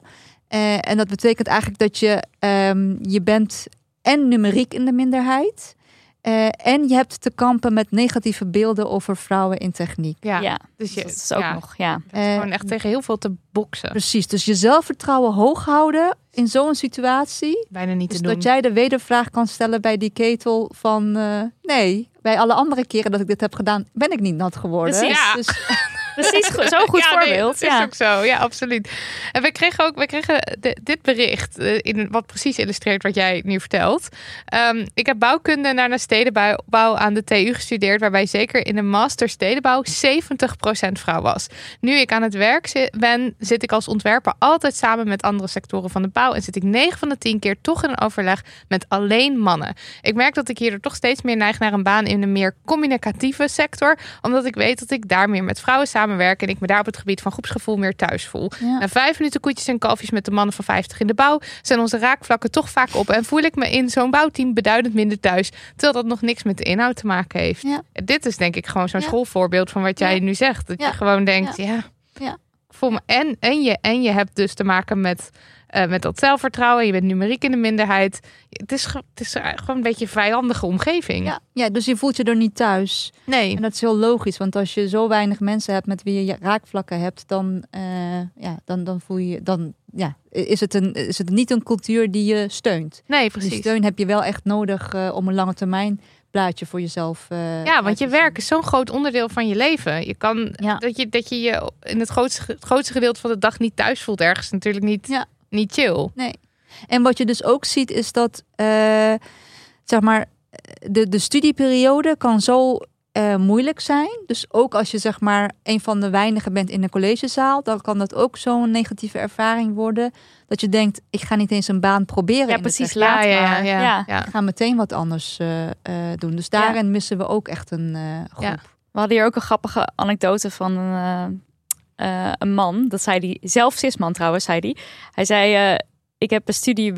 Uh, en dat betekent eigenlijk dat je, um, je bent en numeriek in de minderheid. Uh, en je hebt te kampen met negatieve beelden over vrouwen in techniek. Ja, ja. Dus je, dat is ook ja, nog. Ja. Je uh, gewoon echt tegen heel veel te boksen. Precies, dus je zelfvertrouwen hoog houden in zo'n situatie. Bijna niet dus te doen. Dus dat jij de wedervraag kan stellen bij die ketel van Uh, nee, bij alle andere keren dat ik dit heb gedaan, ben ik niet nat geworden. Precies, ja. dus, precies goed, zo'n goed ja, voorbeeld. Nee, dat ja. is ook zo, ja, absoluut. En we kregen ook we kregen de, dit bericht, in, wat precies illustreert wat jij nu vertelt. Um, ik heb bouwkunde naar de stedenbouw aan de T U gestudeerd, waarbij zeker in de master stedenbouw zeventig procent vrouw was. Nu ik aan het werk zi- ben, zit ik als ontwerper altijd samen met andere sectoren van de bouw en zit ik negen van de tien keer toch in een overleg met alleen mannen. Ik merk dat ik hierdoor toch steeds meer neig naar een baan in een meer communicatieve sector, omdat ik weet dat ik daar meer met vrouwen samenwerk en ik me daar op het gebied van groepsgevoel meer thuis voel. Ja. Na vijf minuten koetjes en kalfjes met de mannen van vijftig in de bouw zijn onze raakvlakken toch vaak op en voel ik me in zo'n bouwteam beduidend minder thuis, terwijl dat nog niks met de inhoud te maken heeft. Ja. Dit is denk ik gewoon zo'n ja. schoolvoorbeeld van wat jij ja. nu zegt. Dat ja. je gewoon denkt, ja, ja, ja. voel me en, en, je, en je hebt dus te maken met Uh, met dat zelfvertrouwen, je bent numeriek in de minderheid. Het is, het is gewoon een beetje een vijandige omgeving. Ja, ja, dus je voelt je er niet thuis. Nee. En dat is heel logisch, want als je zo weinig mensen hebt met wie je raakvlakken hebt, dan, uh, ja, dan, dan voel je dan, ja, is het een, is het niet een cultuur die je steunt. Nee, precies. Die steun heb je wel echt nodig uh, om een lange termijn plaatje voor jezelf. Uh, ja, want je werk is zo'n groot onderdeel van je leven. Je kan ja. dat je dat je je in het grootste, het grootste gedeelte van de dag niet thuis voelt ergens natuurlijk niet. Ja. Niet chill. Nee. En wat je dus ook ziet is dat, uh, zeg maar, de, de studieperiode kan zo uh, moeilijk zijn. Dus ook als je zeg maar een van de weinigen bent in een collegezaal, dan kan dat ook zo'n negatieve ervaring worden. Dat je denkt, ik ga niet eens een baan proberen. Ja, in precies. De la, ja, maar, ja, ja. Ja. Ik ga meteen wat anders uh, uh, doen. Dus daarin ja. missen we ook echt een uh, groep. Ja. We hadden hier ook een grappige anekdote van uh, uh, een man. Dat zei hij, zelf cisman trouwens, zei hij. Hij zei... Uh, Ik heb een studie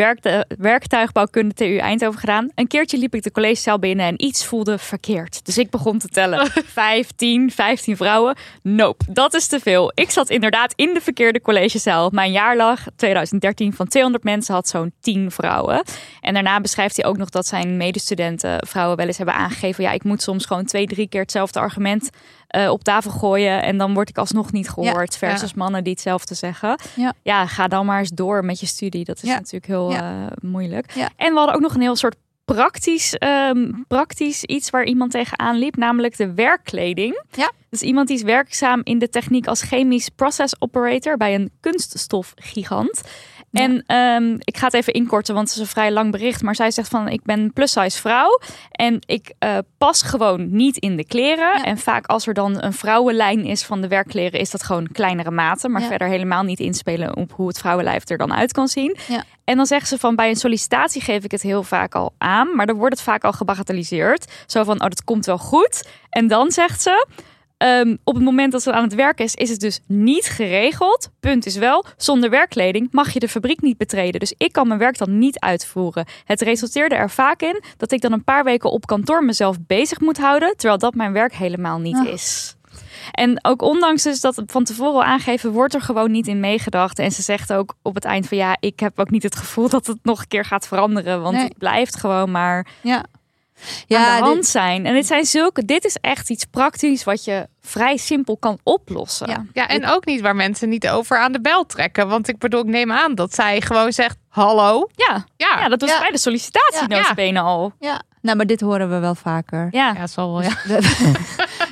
werktuigbouwkunde T U Eindhoven gedaan. Een keertje liep ik de collegezaal binnen en iets voelde verkeerd. Dus ik begon te tellen. Vijftien, vijftien vrouwen. Nope, dat is te veel. Ik zat inderdaad in de verkeerde collegezaal. Mijn jaarlag, tweeduizend dertien, van tweehonderd mensen had zo'n tien vrouwen. En daarna beschrijft hij ook nog dat zijn medestudenten vrouwen wel eens hebben aangegeven. Ja, ik moet soms gewoon twee, drie keer hetzelfde argument Uh, op tafel gooien en dan word ik alsnog niet gehoord. Ja, versus ja. mannen die hetzelfde zeggen. Ja. ja, ga dan maar eens door met je studie. Dat is ja. natuurlijk heel ja. uh, moeilijk. Ja. En we hadden ook nog een heel soort praktisch, um, praktisch iets waar iemand tegenaan liep, namelijk de werkkleding. Ja. Dus iemand die is werkzaam in de techniek als chemisch process operator bij een kunststofgigant. Ja. En um, ik ga het even inkorten, want het is een vrij lang bericht. Maar zij zegt van, ik ben plus-size vrouw. En ik uh, pas gewoon niet in de kleren. Ja. En vaak als er dan een vrouwenlijn is van de werkkleren, is dat gewoon kleinere maten. Maar ja. verder helemaal niet inspelen op hoe het vrouwenlijf er dan uit kan zien. Ja. En dan zegt ze van, bij een sollicitatie geef ik het heel vaak al aan. Maar dan wordt het vaak al gebagatelliseerd. Zo van, oh, dat komt wel goed. En dan zegt ze... Um, op het moment dat ze aan het werk is, is het dus niet geregeld. Punt is wel, zonder werkkleding mag je de fabriek niet betreden. Dus ik kan mijn werk dan niet uitvoeren. Het resulteerde er vaak in dat ik dan een paar weken op kantoor mezelf bezig moet houden, terwijl dat mijn werk helemaal niet oh. is. En ook ondanks dus dat van tevoren al aangeven, wordt er gewoon niet in meegedacht. En ze zegt ook op het eind van, ja, ik heb ook niet het gevoel dat het nog een keer gaat veranderen. Want nee. het blijft gewoon maar... Ja. Ja, aan de hand dit... zijn. En dit zijn zulke, dit is echt iets praktisch wat je vrij simpel kan oplossen. Ja, ja, en ook niet waar mensen niet over aan de bel trekken. Want ik bedoel, ik neem aan dat zij gewoon zegt, hallo. Ja, ja. ja dat was ja. bij de sollicitatie ja. notabene al. Ja, nou, maar dit horen we wel vaker. Ja, ja, zal wel, ja.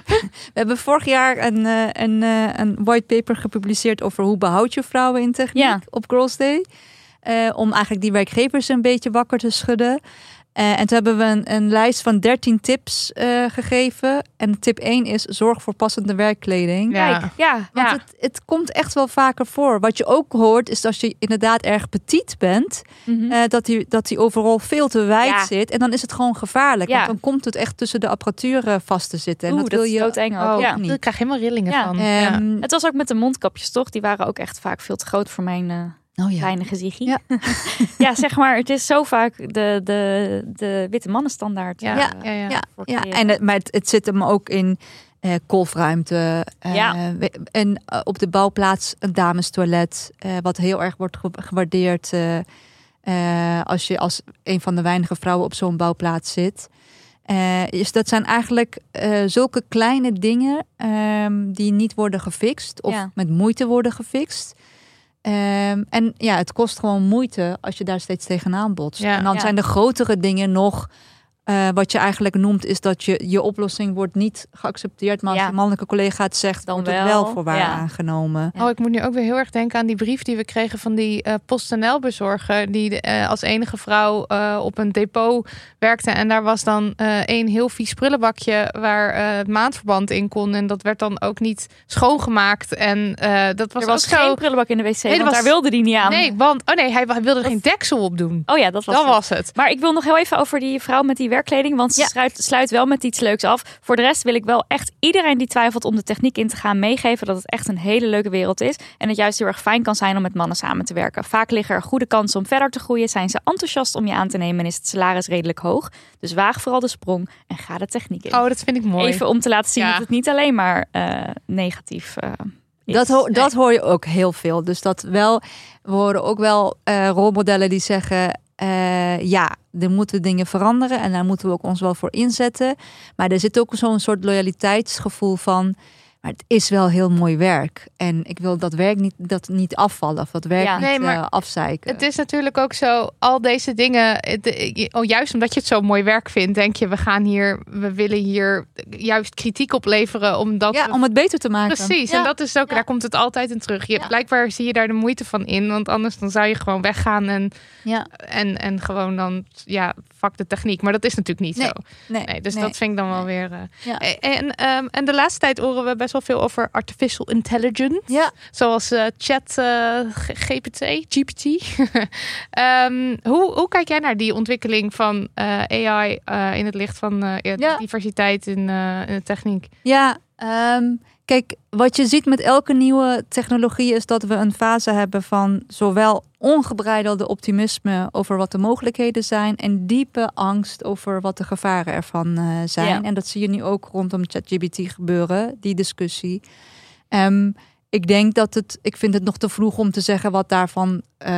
We hebben vorig jaar een, een, een white paper gepubliceerd over hoe behoud je vrouwen in techniek ja. op Girls Day. Uh, om eigenlijk die werkgevers een beetje wakker te schudden. Uh, en toen hebben we een, een lijst van dertien tips uh, gegeven. En tip één is, zorg voor passende werkkleding. Ja. Kijk, ja, want ja. Het, het komt echt wel vaker voor. Wat je ook hoort, is dat als je inderdaad erg petit bent... Mm-hmm. Uh, dat die, dat die overal veel te wijd ja. zit. En dan is het gewoon gevaarlijk. Ja. Want dan komt het echt tussen de apparatuur uh, vast te zitten. En Oeh, dat, dat wil je doodeng ook, ook ja. niet. Ik krijg helemaal rillingen ja. van. Um, ja. Het was ook met de mondkapjes, toch? Die waren ook echt vaak veel te groot voor mijn... Uh... Oh ja. Kleine gezichtje. Ja. ja, zeg maar, het is zo vaak de, de, de witte mannenstandaard. Ja, ja, ja, ja. ja. En het, maar het, het zit hem ook in uh, kolfruimte. Uh, ja. En uh, op de bouwplaats een damestoilet. Uh, wat heel erg wordt gewaardeerd uh, uh, als je als een van de weinige vrouwen op zo'n bouwplaats zit. Uh, dus dat zijn eigenlijk uh, zulke kleine dingen um, die niet worden gefixt. Of ja. met moeite worden gefixt. Um, en ja, het kost gewoon moeite als je daar steeds tegenaan botst. Ja, en dan ja. zijn de grotere dingen nog... Uh, wat je eigenlijk noemt, is dat je, je oplossing wordt niet geaccepteerd. Maar als ja. een mannelijke collega het zegt, dan wordt het wel voor waar ja. aangenomen. Oh, ik moet nu ook weer heel erg denken aan die brief die we kregen van die uh, PostNL-bezorger. Die uh, als enige vrouw uh, op een depot werkte. En daar was dan uh, één heel vies prullenbakje waar uh, het maandverband in kon. En dat werd dan ook niet schoongemaakt. En uh, dat was Er was geen zo... prullenbak in de wc, nee, want was... daar wilde die niet aan. Nee, want oh nee, hij wilde er geen deksel op doen. Oh ja, dat was, dat het. was het. Maar ik wil nog heel even over die vrouw met die werkkleding, want ze ja. sluit, sluit wel met iets leuks af. Voor de rest wil ik wel echt iedereen die twijfelt om de techniek in te gaan meegeven dat het echt een hele leuke wereld is en het juist heel erg fijn kan zijn om met mannen samen te werken. Vaak liggen er goede kansen om verder te groeien, zijn ze enthousiast om je aan te nemen en is het salaris redelijk hoog. Dus waag vooral de sprong en ga de techniek in. Oh, dat vind ik mooi. Even om te laten zien ja. dat het niet alleen maar uh, negatief uh, is. Dat, ho- dat hoor je ook heel veel. Dus dat wel, we horen ook wel uh, rolmodellen die zeggen Uh, ja, er moeten dingen veranderen en daar moeten we ook ons wel voor inzetten. Maar er zit ook zo'n soort loyaliteitsgevoel van, maar het is wel heel mooi werk. En ik wil dat werk niet, dat niet afvallen of dat werk ja. niet nee, maar uh, afzeiken. Het is natuurlijk ook zo, al deze dingen, de, oh, juist omdat je het zo mooi werk vindt, denk je, we gaan hier, we willen hier juist kritiek op leveren. Omdat ja, we, om het beter te maken. Precies, ja. en dat is ook, ja. daar komt het altijd in terug. Je, ja. Blijkbaar zie je daar de moeite van in, want anders dan zou je gewoon weggaan en, ja. en, en gewoon dan ja, vak de techniek. Maar dat is natuurlijk niet nee, zo. Nee, nee, dus nee, dat vind ik dan nee. wel weer... Uh, ja. en, um, en de laatste tijd horen we best wel veel over artificial intelligence. Ja. Zoals uh, chat uh, G P T. G P T. um, hoe, hoe kijk jij naar die ontwikkeling van uh, A I uh, in het licht van uh, ja. diversiteit in, uh, in de techniek? Ja, um, kijk, wat je ziet met elke nieuwe technologie is dat we een fase hebben van zowel ongebreidelde optimisme over wat de mogelijkheden zijn en diepe angst over wat de gevaren ervan uh, zijn. Ja. En dat zie je nu ook rondom ChatGPT gebeuren, die discussie. Um, ik denk dat het, ik vind het nog te vroeg om te zeggen wat daarvan uh,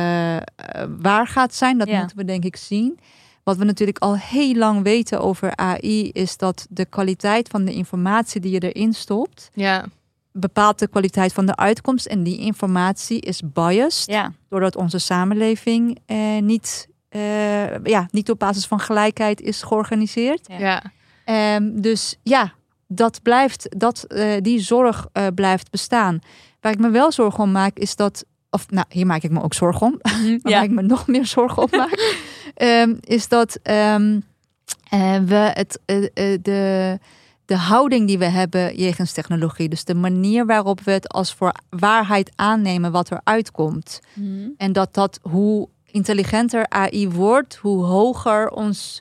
waar gaat zijn. Dat ja. moeten we denk ik zien. Wat we natuurlijk al heel lang weten over A I is dat de kwaliteit van de informatie die je erin stopt, ja. bepaalt de kwaliteit van de uitkomst. En die informatie is biased, ja. doordat onze samenleving eh, niet, eh, ja, niet op basis van gelijkheid is georganiseerd. Ja. Ja. Um, dus ja, dat blijft, dat, uh, die zorg uh, blijft bestaan. Waar ik me wel zorgen om maak is dat... Of, nou, hier maak ik me ook zorgen om. Ja. Waar ik me nog meer zorgen om maak. um, is dat um, uh, we het, uh, uh, de, de houding die we hebben jegens technologie. Dus de manier waarop we het als voor waarheid aannemen wat er uitkomt. Mm. En dat dat hoe intelligenter A I wordt, hoe hoger ons...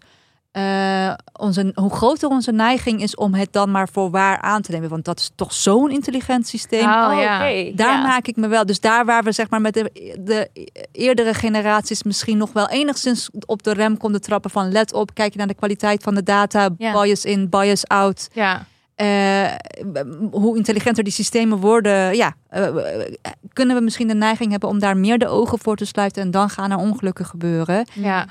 Uh, onze, hoe groter onze neiging is om het dan maar voor waar aan te nemen. Want dat is toch zo'n intelligent systeem. Oh, oh, okay. Daar ja. maak ik me wel. Dus daar waar we zeg maar met de, de eerdere generaties misschien nog wel enigszins op de rem konden trappen van let op, kijk je naar de kwaliteit van de data, yeah. bias in, bias out. Ja. Uh, hoe intelligenter die systemen worden, ja, uh, kunnen we misschien de neiging hebben om daar meer de ogen voor te sluiten en dan gaan er ongelukken gebeuren. Ja.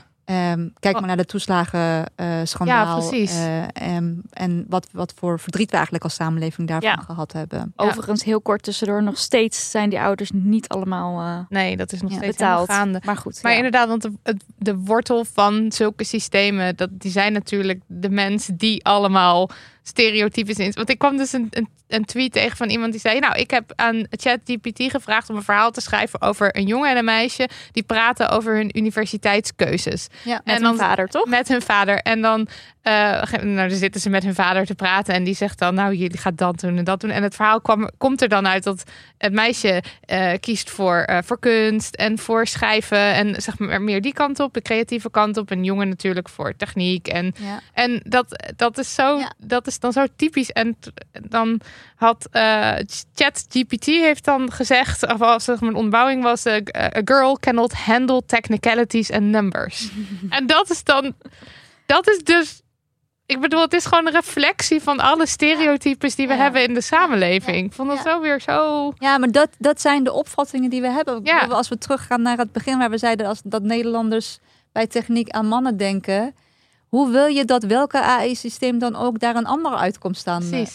Um, kijk maar naar de toeslagenschandaal. Uh, ja, uh, um, en wat, wat voor verdriet we eigenlijk als samenleving daarvan ja. gehad hebben. Overigens, heel kort tussendoor, nog steeds zijn die ouders niet allemaal uh, nee, dat is nog ja, steeds betaald. Gaande. Maar goed. Maar ja. inderdaad, want de, de wortel van zulke systemen, dat, die zijn natuurlijk de mensen die allemaal stereotypes in. Want ik kwam dus een, een, een tweet tegen van iemand die zei... nou, ik heb aan ChatGPT gevraagd om een verhaal te schrijven over een jongen en een meisje die praten over hun universiteitskeuzes. Ja, met en dan, hun vader, toch? Met hun vader. En dan, uh, nou, dan zitten ze met hun vader te praten en die zegt dan... nou, jullie gaan dat doen en dat doen. En het verhaal kwam, komt er dan uit dat het meisje uh, kiest voor, uh, voor kunst en voor schrijven... en zeg maar meer die kant op, de creatieve kant op. En jongen natuurlijk voor techniek. En, ja. en dat, dat is zo... Ja. Dat is dan zo typisch. En dan had uh, ChatGPT heeft dan gezegd, of als het een ontbouwing was, uh, a girl cannot handle technicalities and numbers. En dat is dan, dat is dus, ik bedoel, het is gewoon een reflectie van alle stereotypes die we ja. hebben in de samenleving. Ja. Ik vond dat ja. zo weer zo... Ja, maar dat, dat zijn de opvattingen die we hebben. Ja. Als we teruggaan naar het begin, waar we zeiden als, dat Nederlanders bij techniek aan mannen denken... Hoe wil je dat welke A I-systeem dan ook daar een andere uitkomst aan uh,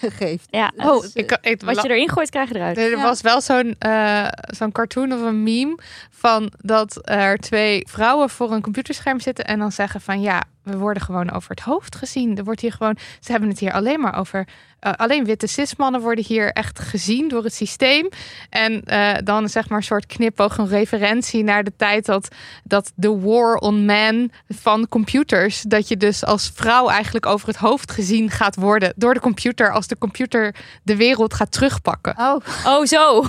geeft? Ja, oh, dus, ik, ik, wat je erin gooit, krijg je eruit. Er ja. was wel zo'n, uh, zo'n cartoon of een meme van dat er twee vrouwen voor een computerscherm zitten en dan zeggen van ja, we worden gewoon over het hoofd gezien. Er wordt hier gewoon, ze hebben het hier alleen maar over. Uh, alleen witte cis-mannen worden hier echt gezien door het systeem. En uh, dan zeg maar een soort knipoog, een referentie naar de tijd dat dat de war on men van computers, dat je dus als vrouw eigenlijk over het hoofd gezien gaat worden door de computer als de computer de wereld gaat terugpakken. Oh, oh zo.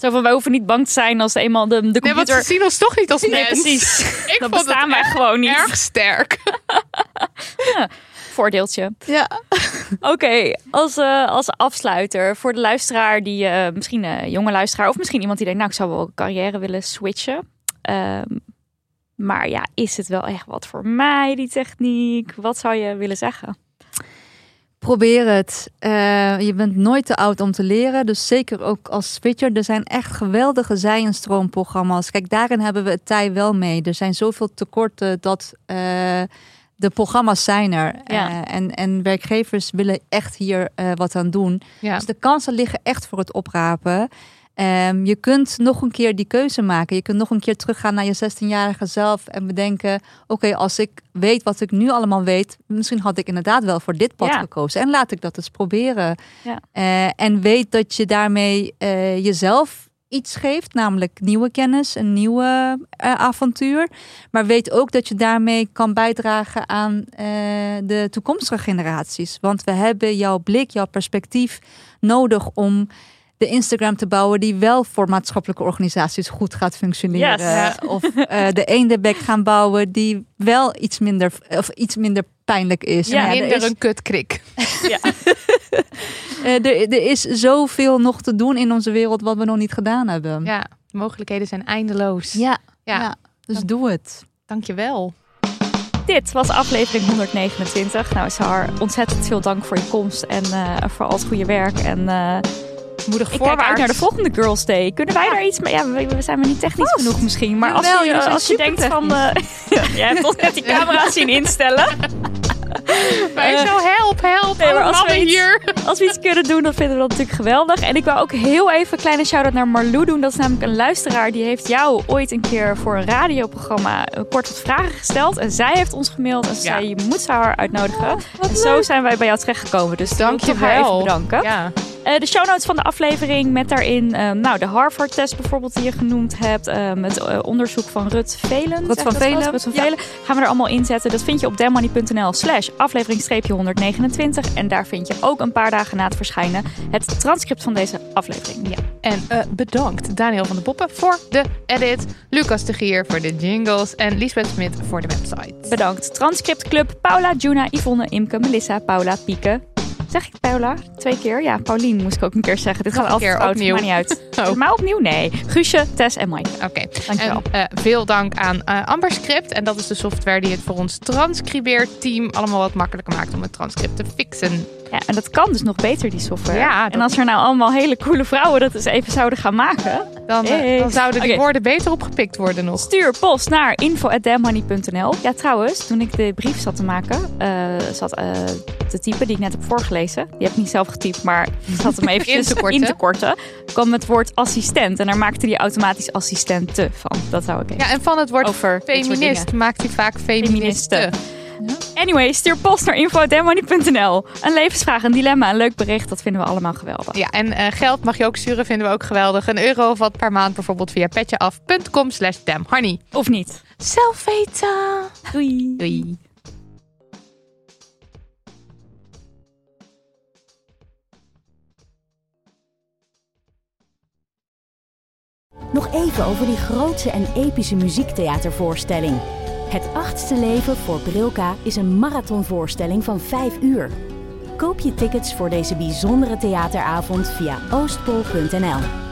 Zo van wij hoeven niet bang te zijn als eenmaal de, de computer... Nee, want ze zien ons toch niet als mens. Nee, precies. Ik dat vond bestaan het wij erg, gewoon niet. Erg sterk. Ja, voordeeltje. Ja. Oké, okay, als, uh, als afsluiter voor de luisteraar die uh, misschien een uh, jonge luisteraar of misschien iemand die denkt, nou ik zou wel een carrière willen switchen. Um, maar ja, is het wel echt wat voor mij die techniek? Wat zou je willen zeggen? Probeer het. Uh, je bent nooit te oud om te leren. Dus zeker ook als switcher. Er zijn echt geweldige zij- en stroomprogramma's. Kijk, daarin hebben we het tij wel mee. Er zijn zoveel tekorten dat uh, de programma's zijn er. Ja. Uh, en, en werkgevers willen echt hier uh, wat aan doen. Ja. Dus de kansen liggen echt voor het oprapen. Um, je kunt nog een keer die keuze maken. Je kunt nog een keer teruggaan naar je zestienjarige zelf en bedenken, oké, okay, als ik weet wat ik nu allemaal weet, misschien had ik inderdaad wel voor dit pad ja. gekozen. En laat ik dat eens proberen. Ja. Uh, en weet dat je daarmee uh, jezelf iets geeft, namelijk nieuwe kennis, een nieuwe uh, avontuur. Maar weet ook dat je daarmee kan bijdragen aan uh, de toekomstige generaties. Want we hebben jouw blik, jouw perspectief nodig om de Instagram te bouwen die wel voor maatschappelijke organisaties goed gaat functioneren. Yes. Of uh, de eendenbek gaan bouwen die wel iets minder, of iets minder pijnlijk is. Ja, ja, minder er is een kutkrik. Ja. uh, er, er is zoveel nog te doen in onze wereld wat we nog niet gedaan hebben. Ja, de mogelijkheden zijn eindeloos. Ja, ja. ja dus Dank. doe het. Dank je wel. Dit was aflevering honderdnegenentwintig. Nou, Sahar, ontzettend veel dank voor je komst en uh, voor al het goede werk. En uh, moedig ik voorwaarts. Kijk uit naar de volgende Girls' Day. Kunnen wij ja. daar iets mee? Ja, we, we zijn we niet technisch Post. genoeg misschien. Maar als, wel, je, als, als je denkt van... Uh, jij hebt ons net die camera's zien instellen. Wij uh, zo help, help. Nee, maar als, we iets, hier. als we iets kunnen doen, dan vinden we dat natuurlijk geweldig. En ik wil ook heel even een kleine shout-out naar Marlou doen. Dat is namelijk een luisteraar. Die heeft jou ooit een keer voor een radioprogramma kort wat vragen gesteld. En zij heeft ons gemaild. En ze ja. zei, je moet haar uitnodigen. Oh, en zo zijn wij bij jou terechtgekomen. Dus dank je wel. Even bedanken. Ja. Uh, de show notes van de aflevering met daarin um, nou, de Harvard-test bijvoorbeeld die je genoemd hebt. Um, het uh, onderzoek van Ruth Velen, Ruth van Veelen. Ruth van Veelen. Gaan we er allemaal inzetten. Dat vind je op damnhoney.nl slash aflevering honderdnegenentwintig. En daar vind je ook een paar dagen na het verschijnen het transcript van deze aflevering. Ja. En uh, bedankt Daniel van de Poppen voor de edit. Lucas de Gier voor de jingles. En Lisbeth Smit voor de website. Bedankt Transcript Club, Paula, Juna, Yvonne, Imke, Melissa, Paula, Pieke. Zeg ik Paula? Twee keer? Ja, Paulien moest ik ook een keer zeggen. Dit gaat altijd keer, opnieuw. Maakt niet uit. Oh. Maar opnieuw? Nee. Guusje, Tess en Mike. Oké. Okay. Dankjewel. En, uh, veel dank aan uh, Amberscript. En dat is de software die het voor ons transcribeerteam allemaal wat makkelijker maakt om het transcript te fixen. Ja, en dat kan dus nog beter, die software. Ja, dat... En als er nou allemaal hele coole vrouwen dat eens even zouden gaan maken... Dan, hey. dan zouden die okay. woorden beter opgepikt worden nog. Stuur post naar info at damnhoney punt n l. Ja, trouwens, toen ik de brief zat te maken... Uh, zat uh, de type die ik net heb voorgelezen... Die heb ik niet zelf getypt, maar ik zat hem even in, te korten. in te korten. Kwam het woord assistent. En daar maakte hij automatisch assistente van. Dat zou ik even... Ja, en van het woord Over feminist maakt hij vaak feministe. feministe. Anyway, stuur post naar info at damnhoney punt n l. Een levensvraag, een dilemma, een leuk bericht. Dat vinden we allemaal geweldig. Ja, en uh, geld mag je ook sturen, vinden we ook geweldig. Een euro of wat per maand bijvoorbeeld via petjeaf.com slash damnhoney. Of niet. Zelf weten. Doei. Doei. Nog even over die grootse en epische muziektheatervoorstelling. Het achtste leven voor Brilka is een marathonvoorstelling van vijf uur. Koop je tickets voor deze bijzondere theateravond via oostpool punt n l.